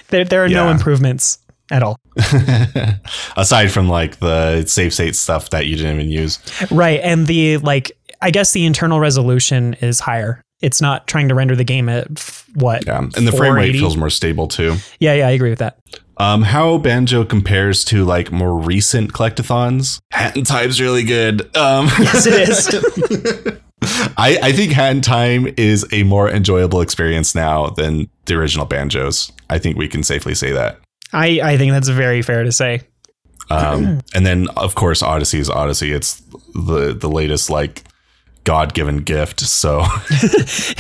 there, there are yeah. no improvements at all. Aside from like the save state stuff that you didn't even use. Right. And the like, I guess the internal resolution is higher. It's not trying to render the game at what? Yeah. And the frame rate feels more stable too. Yeah, yeah, I agree with that. Um, how Banjo compares to like more recent collectathons? Hat in Time's really good. Um, yes, it is. I, I think Hat in Time is a more enjoyable experience now than the original Banjos. I think we can safely say that. I, I think that's very fair to say. Um, and then, of course, Odyssey is Odyssey. It's the, the latest, like, God-given gift. So,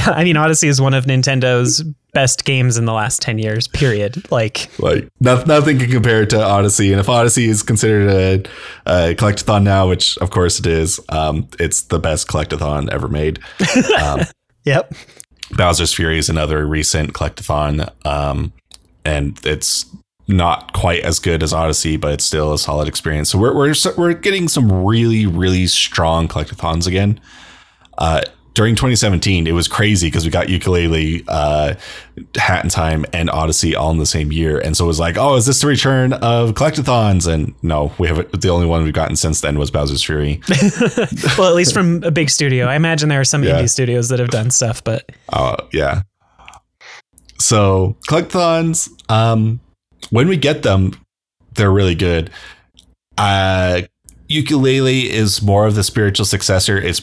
I mean, Odyssey is one of Nintendo's best games in the last ten years, period. Like, like no, nothing can compare to Odyssey. And if Odyssey is considered a, a collectathon now, which, of course, it is, um, it's the best collectathon ever made. Um, yep. Bowser's Fury is another recent collectathon. Um, and it's not quite as good as Odyssey, but it's still a solid experience. So we're we're we're getting some really, really strong collectathons again. Uh, during twenty seventeen, it was crazy because we got Yooka-Laylee, uh, Hat in Time, and Odyssey all in the same year. And so it was like, oh, is this the return of collectathons? And no, we haven't. The only one we've gotten since then was Bowser's Fury. Well, at least from a big studio. I imagine there are some yeah. indie studios that have done stuff, but oh uh, yeah. So collectathons, um, when we get them, they're really good. Uh, Yooka-Laylee is more of the spiritual successor. It's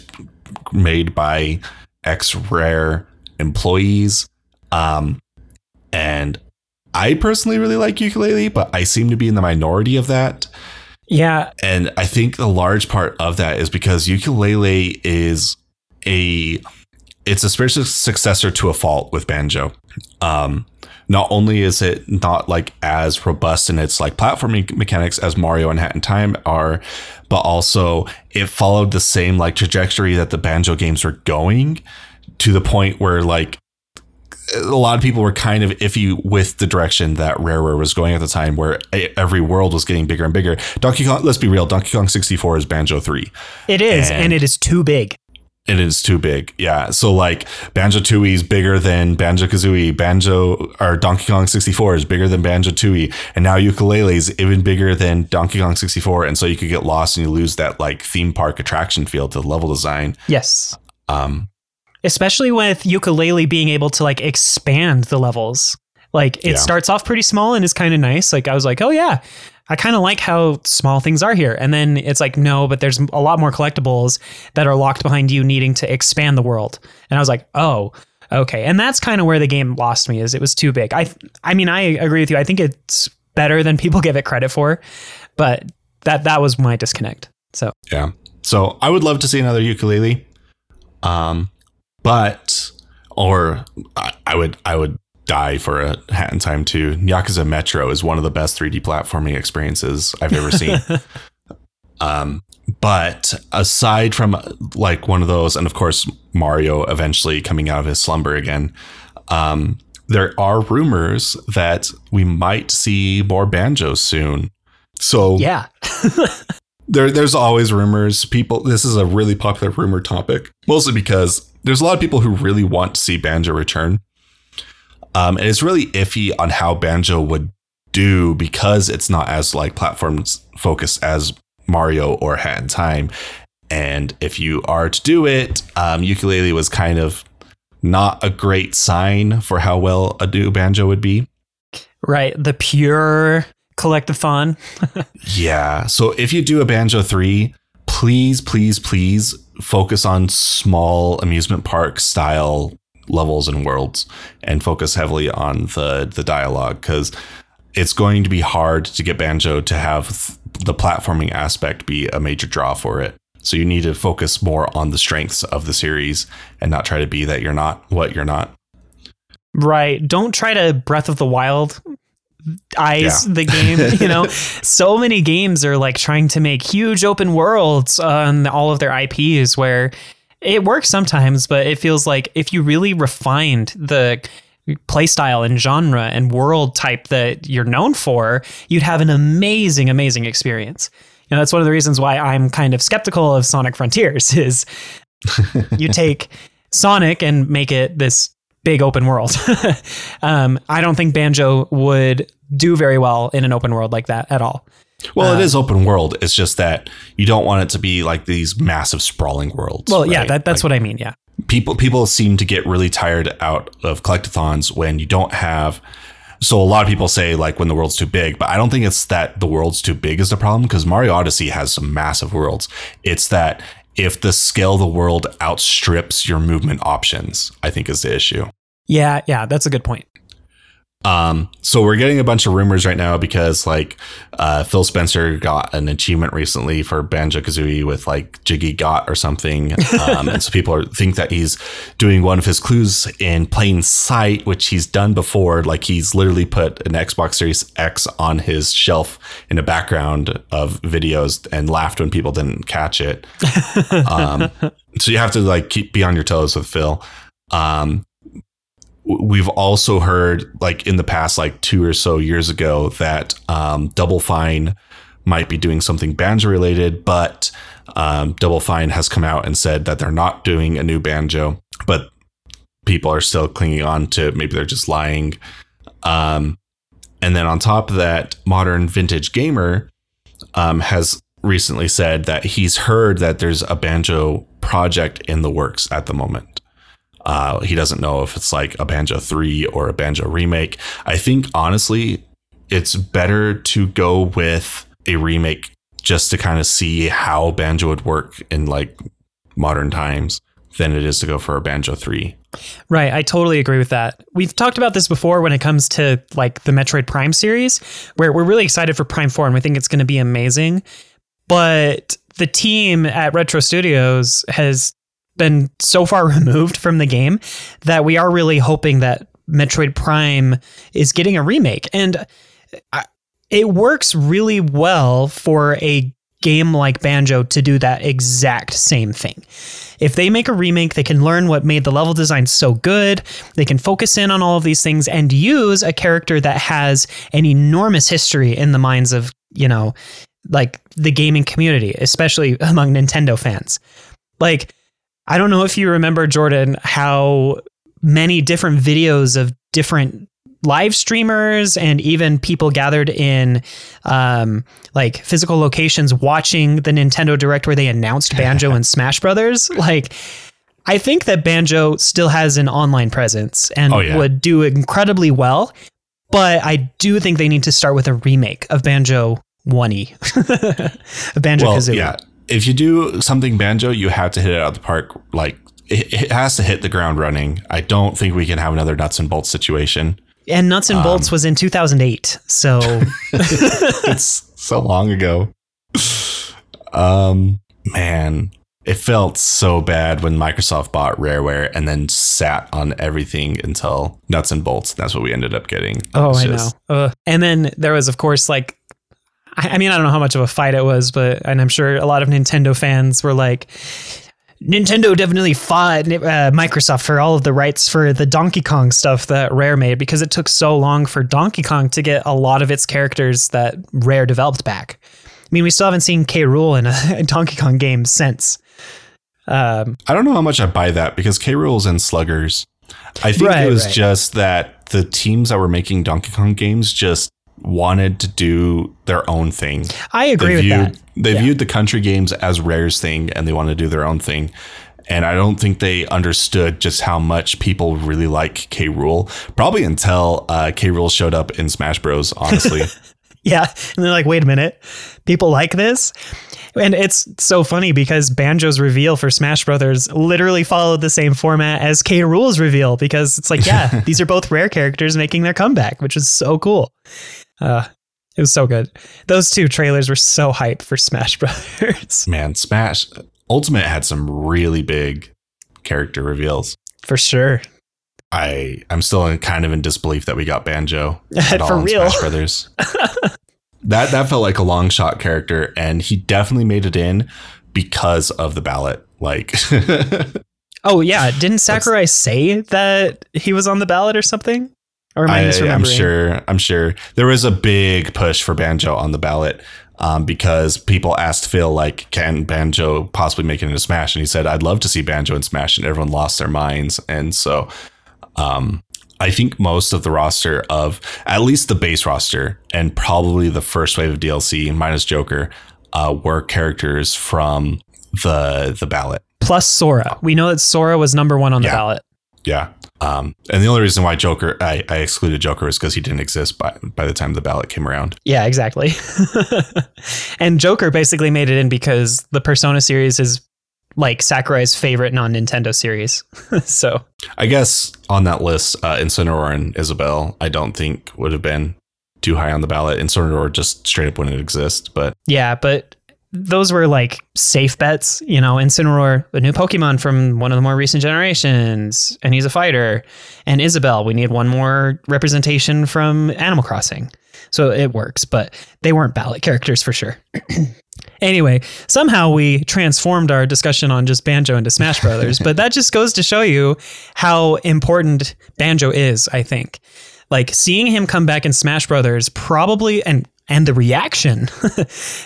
made by ex-Rare employees. Um, and I personally really like Yooka-Laylee, but I seem to be in the minority of that. Yeah. And I think a large part of that is because Yooka-Laylee is a, it's a spiritual successor to a fault with Banjo. Um, Not only is it not like as robust in its like platforming mechanics as Mario and Hat in Time are, but also it followed the same like trajectory that the Banjo games were going, to the point where like a lot of people were kind of iffy with the direction that Rareware was going at the time, where every world was getting bigger and bigger. Donkey Kong, let's be real, Donkey Kong sixty-four is Banjo three. It is, and, and it is too big. It is too big. Yeah. So like Banjo-Tooie is bigger than Banjo-Kazooie. Banjo or Donkey Kong sixty-four is bigger than Banjo-Tooie. And now Yooka-Laylee is even bigger than Donkey Kong sixty-four. And so you could get lost and you lose that like theme park attraction feel to the level design. Yes. Um, Especially with Yooka-Laylee being able to like expand the levels. Like it yeah. starts off pretty small and is kind of nice. Like I was like, oh yeah, I kind of like how small things are here. And then it's like, no, but there's a lot more collectibles that are locked behind you needing to expand the world. And I was like, oh, okay. And that's kind of where the game lost me, is it was too big. I I mean, I agree with you. I think it's better than people give it credit for, but that, that was my disconnect. So, yeah. So I would love to see another Yooka-Laylee. Um, but, or I, I would, I would, die for a Hat in Time too. Yakuza Metro is one of the best three D platforming experiences I've ever seen. um, but aside from like one of those, and of course Mario eventually coming out of his slumber again, um, there are rumors that we might see more Banjo soon. So yeah, there there's always rumors. People, this is a really popular rumor topic, mostly because there's a lot of people who really want to see Banjo return. Um, and it's really iffy on how Banjo would do, because it's not as like platform focused as Mario or Hat in Time. And if you are to do it, um, Yooka-Laylee was kind of not a great sign for how well a new Banjo would be. Right. The pure collectathon. Yeah. So if you do a Banjo three, please, please, please focus on small amusement park style levels and worlds, and focus heavily on the the dialogue, because it's going to be hard to get Banjo to have th- the platforming aspect be a major draw for it. So you need to focus more on the strengths of the series and not try to be that you're not what you're not. Right. Don't try to Breath of the Wild ice yeah. the game, you know. So many games are like trying to make huge open worlds on all of their I Ps, where it works sometimes, but it feels like if you really refined the playstyle and genre and world type that you're known for, you'd have an amazing, amazing experience. You know, that's one of the reasons why I'm kind of skeptical of Sonic Frontiers, is you take Sonic and make it this big open world. um, I don't think Banjo would do very well in an open world like that at all. Well, um, it is open world. It's just that you don't want it to be like these massive sprawling worlds. Well, right? yeah, that, that's like, what I mean. Yeah. People people seem to get really tired out of collectathons when you don't have. So a lot of people say like when the world's too big, but I don't think it's that the world's too big is the problem, because Mario Odyssey has some massive worlds. It's that if the scale of the world outstrips your movement options, I think is the issue. Yeah. Yeah. That's a good point. Um, so we're getting a bunch of rumors right now because like uh, Phil Spencer got an achievement recently for Banjo-Kazooie with like Jiggy Got or something. Um, and so people are, think that he's doing one of his clues in plain sight, which he's done before. Like he's literally put an Xbox Series X on his shelf in the background of videos and laughed when people didn't catch it. Um, so you have to like keep be on your toes with Phil. Um, We've also heard like in the past, like two or so years ago that um, Double Fine might be doing something Banjo related, but um, Double Fine has come out and said that they're not doing a new Banjo, but people are still clinging on to it. Maybe they're just lying. Um, and then on top of that, Modern Vintage Gamer um, has recently said that he's heard that there's a Banjo project in the works at the moment. Uh, he doesn't know if it's like a Banjo three or a Banjo remake. I think, honestly, it's better to go with a remake just to kind of see how Banjo would work in like modern times than it is to go for a Banjo three. Right. I totally agree with that. We've talked about this before when it comes to like the Metroid Prime series, where we're really excited for Prime four and we think it's going to be amazing. But the team at Retro Studios has been so far removed from the game that we are really hoping that Metroid Prime is getting a remake. And it works really well for a game like Banjo to do that exact same thing. If they make a remake, they can learn what made the level design so good. They can focus in on all of these things and use a character that has an enormous history in the minds of, you know, like the gaming community, especially among Nintendo fans. Like, I don't know if you remember, Jordan, how many different videos of different live streamers and even people gathered in um, like physical locations watching the Nintendo Direct where they announced Banjo and Smash Brothers. Like, I think that Banjo still has an online presence and oh, yeah. would do incredibly well. But I do think they need to start with a remake of Banjo one E, of Banjo well, Kazooie. Yeah. If you do something Banjo, you have to hit it out of the park. Like, it, it has to hit the ground running. I don't think we can have another Nuts and Bolts situation. And Nuts and um, Bolts was in two thousand eight, so it's so long ago. Um, man, it felt so bad when Microsoft bought Rareware and then sat on everything until Nuts and Bolts. That's what we ended up getting. Oh, I just, know. Uh, and then there was, of course, like. I mean, I don't know how much of a fight it was, but and I'm sure a lot of Nintendo fans were like, Nintendo definitely fought uh, Microsoft for all of the rights for the Donkey Kong stuff that Rare made because it took so long for Donkey Kong to get a lot of its characters that Rare developed back. I mean, we still haven't seen K. Rool in a Donkey Kong game since. Um, I don't know how much I buy that because K. Rool's in Sluggers. I think right, it was right. just that the teams that were making Donkey Kong games just wanted to do their own thing. I agree they viewed, with that. They yeah. viewed the country games as Rare's thing and they wanted to do their own thing. And I don't think they understood just how much people really like K. Rool. Probably until uh, K. Rool showed up in Smash Bros, honestly. Yeah. And they're like, wait a minute, people like this? And it's so funny because Banjo's reveal for Smash Brothers literally followed the same format as K. Rool's reveal because it's like, yeah, these are both Rare characters making their comeback, which is so cool. Uh, it was so good. Those two trailers were so hype for Smash Brothers. Man, Smash Ultimate had some really big character reveals. For sure. I, I'm still in, kind of in disbelief that we got Banjo. At all for real. Smash Brothers. that, that felt like a long shot character, and he definitely made it in because of the ballot. Like, oh, yeah. Didn't Sakurai That's, say that he was on the ballot or something? Or I, I'm sure. I'm sure there was a big push for Banjo on the ballot um, because people asked Phil, like, can Banjo possibly make it into Smash? And he said, I'd love to see Banjo in Smash. And everyone lost their minds. And so um, I think most of the roster of at least the base roster and probably the first wave of D L C minus Joker uh, were characters from the the ballot. Plus Sora. We know that Sora was number one on yeah. the ballot. Yeah. Um, and the only reason why Joker, I, I excluded Joker is because he didn't exist by, by the time the ballot came around. Yeah, exactly. And Joker basically made it in because the Persona series is like Sakurai's favorite non-Nintendo series. So I guess on that list, uh, Incineroar and Isabelle, I don't think would have been too high on the ballot. Incineroar just straight up wouldn't exist. But yeah, but those were like safe bets, you know. Incineroar, a new Pokemon from one of the more recent generations, and he's a fighter. And Isabelle, we need one more representation from Animal Crossing. So it works, but they weren't ballot characters for sure. Anyway, somehow we transformed our discussion on just Banjo into Smash Brothers, but that just goes to show you how important Banjo is, I think. Like, seeing him come back in Smash Brothers probably, and and the reaction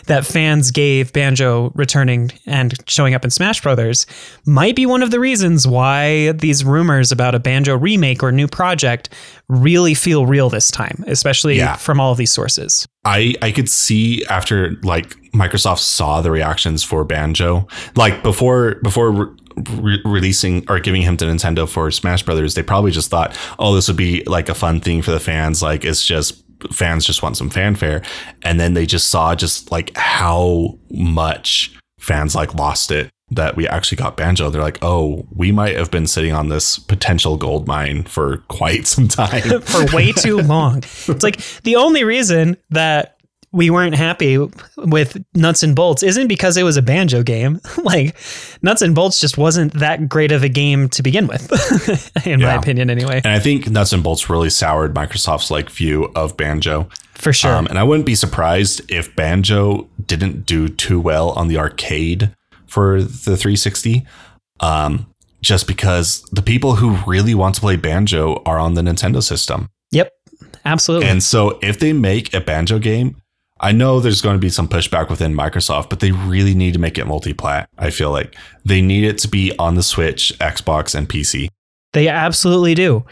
that fans gave Banjo returning and showing up in Smash Brothers might be one of the reasons why these rumors about a Banjo remake or new project really feel real this time, especially yeah. from all of these sources. I, I could see after, like, Microsoft saw the reactions for Banjo, like before before re- re- releasing or giving him to Nintendo for Smash Brothers, they probably just thought, oh, this would be like a fun thing for the fans. Like, it's just fans just want some fanfare. And then they just saw just like how much fans like lost it that we actually got Banjo. They're like, oh, we might have been sitting on this potential gold mine for quite some time. For way too long. It's like the only reason that we weren't happy with Nuts and Bolts isn't because it was a Banjo game. Like, Nuts and Bolts just wasn't that great of a game to begin with, in yeah. my opinion, anyway. And I think Nuts and Bolts really soured Microsoft's like view of Banjo. For sure. Um, and I wouldn't be surprised if Banjo didn't do too well on the arcade for the three sixty. Um, just because the people who really want to play Banjo are on the Nintendo system. Yep, absolutely. And so if they make a Banjo game, I know there's going to be some pushback within Microsoft, but they really need to make it multi-plat. I feel like they need it to be on the Switch, Xbox, and P C. They absolutely do.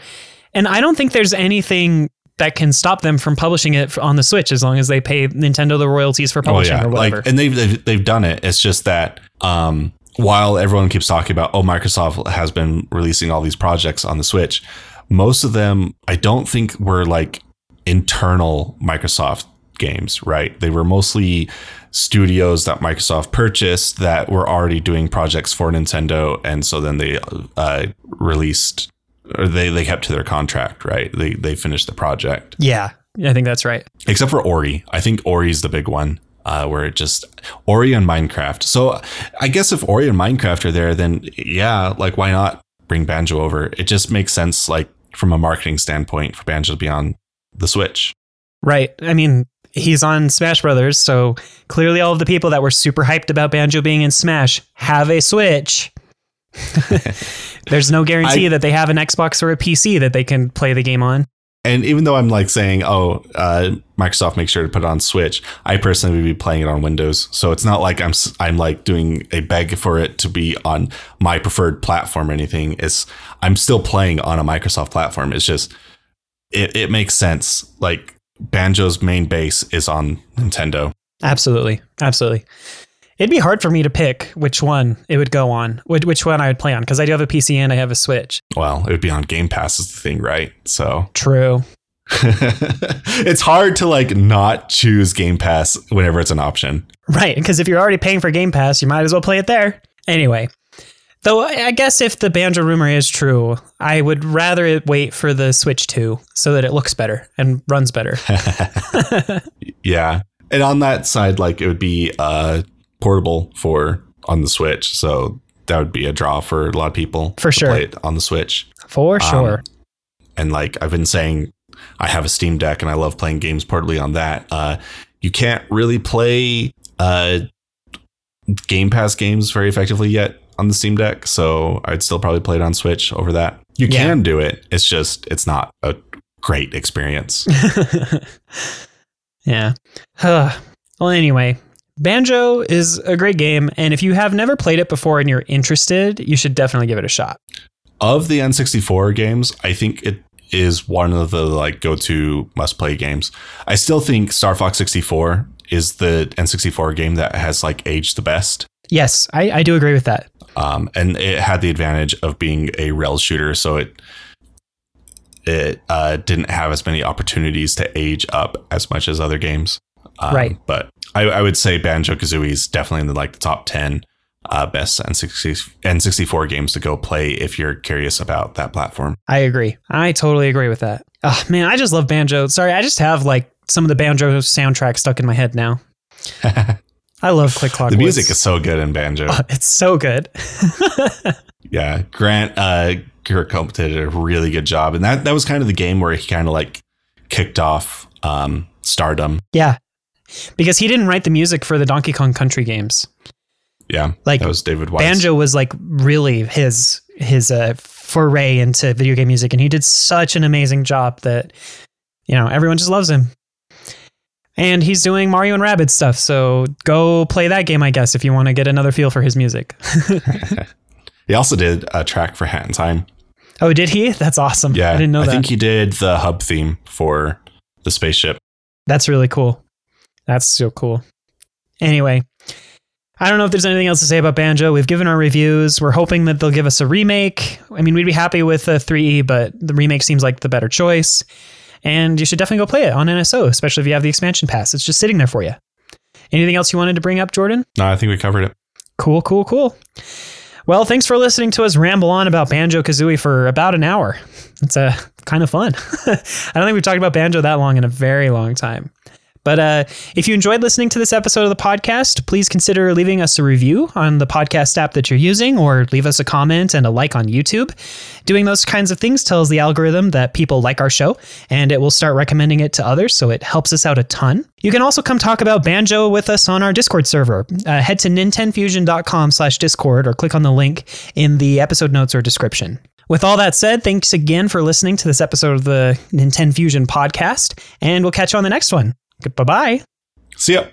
And I don't think there's anything that can stop them from publishing it on the Switch as long as they pay Nintendo the royalties for publishing oh, yeah. or whatever. Like, and they've, they've, they've done it. It's just that um, while everyone keeps talking about, oh, Microsoft has been releasing all these projects on the Switch, most of them, I don't think were like internal Microsoft games, right? They were mostly studios that Microsoft purchased that were already doing projects for Nintendo, and so then they uh, released, or they they kept to their contract, right? They they finished the project. Yeah, I think that's right. Except for Ori, I think Ori's the big one, uh, where it just Ori and Minecraft. So I guess if Ori and Minecraft are there, then yeah, like why not bring Banjo over? It just makes sense, like from a marketing standpoint, for Banjo to be on the Switch. Right. I mean, he's on Smash Brothers, so clearly all of the people that were super hyped about Banjo being in Smash have a Switch. There's no guarantee I, that they have an Xbox or a P C that they can play the game on. And even though I'm like saying, oh, uh, Microsoft, make sure to put it on Switch, I personally would be playing it on Windows. So it's not like I'm I'm like doing a beg for it to be on my preferred platform or anything. It's I'm still playing on a Microsoft platform. It's just it, it makes sense. Like, Banjo's main base is on Nintendo. Absolutely. Absolutely. It'd be hard for me to pick which one it would go on, which one I would play on, because I do have a P C and I have a Switch. Well, it would be on Game Pass is the thing, right? So true. It's hard to like not choose Game Pass whenever it's an option. Right. Because if you're already paying for Game Pass, you might as well play it there. Anyway. Though I guess if the Banjo rumor is true, I would rather it wait for the Switch two so that it looks better and runs better. Yeah. And on that side, like it would be uh, portable for on the Switch. So that would be a draw for a lot of people. For sure. Play it on the Switch. For sure. Um, and like I've been saying, I have a Steam Deck and I love playing games portably on that. Uh, you can't really play uh, Game Pass games very effectively yet on the Steam Deck, so I'd still probably play it on Switch over that. You yeah. can do it. It's just it's not a great experience. Yeah. Well, anyway, Banjo is a great game, and if you have never played it before and you're interested, you should definitely give it a shot. Of the N sixty-four games, I think it is one of the like go-to must-play games. I still think Star Fox sixty-four is the N sixty-four game that has like aged the best. Yes, I, I do agree with that. Um, and it had the advantage of being a rail shooter, so it it uh, didn't have as many opportunities to age up as much as other games. Um, right. But I, I would say Banjo-Kazooie is definitely in the, like the top ten. uh, best N sixty-four games to go play if you're curious about that platform. I agree. I totally agree with that. Oh, man, I just love Banjo. Sorry, I just have like some of the Banjo soundtrack stuck in my head now. I love Click Clock Woods. The music is so good in Banjo. Oh, it's so good. Yeah, Grant uh, Kirkhope did a really good job. And that, that was kind of the game where he kind of like kicked off um, stardom. Yeah, because he didn't write the music for the Donkey Kong Country games. Yeah, like that was David Weiss. Banjo was like really his his uh, foray into video game music. And he did such an amazing job that, you know, everyone just loves him. And he's doing Mario and Rabbids stuff. So go play that game, I guess, if you want to get another feel for his music. He also did a track for Hat in Time. Oh, did he? That's awesome. Yeah, I didn't know I that. I think he did the hub theme for the spaceship. That's really cool. That's so cool. Anyway, I don't know if there's anything else to say about Banjo. We've given our reviews. We're hoping that they'll give us a remake. I mean, we'd be happy with a three E, but the remake seems like the better choice. And you should definitely go play it on N S O, especially if you have the expansion pass. It's just sitting there for you. Anything else you wanted to bring up, Jordan? No, I think we covered it. Cool, cool, cool. Well, thanks for listening to us ramble on about Banjo-Kazooie for about an hour. It's uh, kind of fun. I don't think we've talked about Banjo that long in a very long time. But uh, if you enjoyed listening to this episode of the podcast, please consider leaving us a review on the podcast app that you're using, or leave us a comment and a like on YouTube. Doing those kinds of things tells the algorithm that people like our show, and it will start recommending it to others, so it helps us out a ton. You can also come talk about Banjo with us on our Discord server. Uh, head to nintendofusion dot com slash discord or click on the link in the episode notes or description. With all that said, thanks again for listening to this episode of the Nintendo Fusion podcast, and we'll catch you on the next one. Bye-bye. See ya.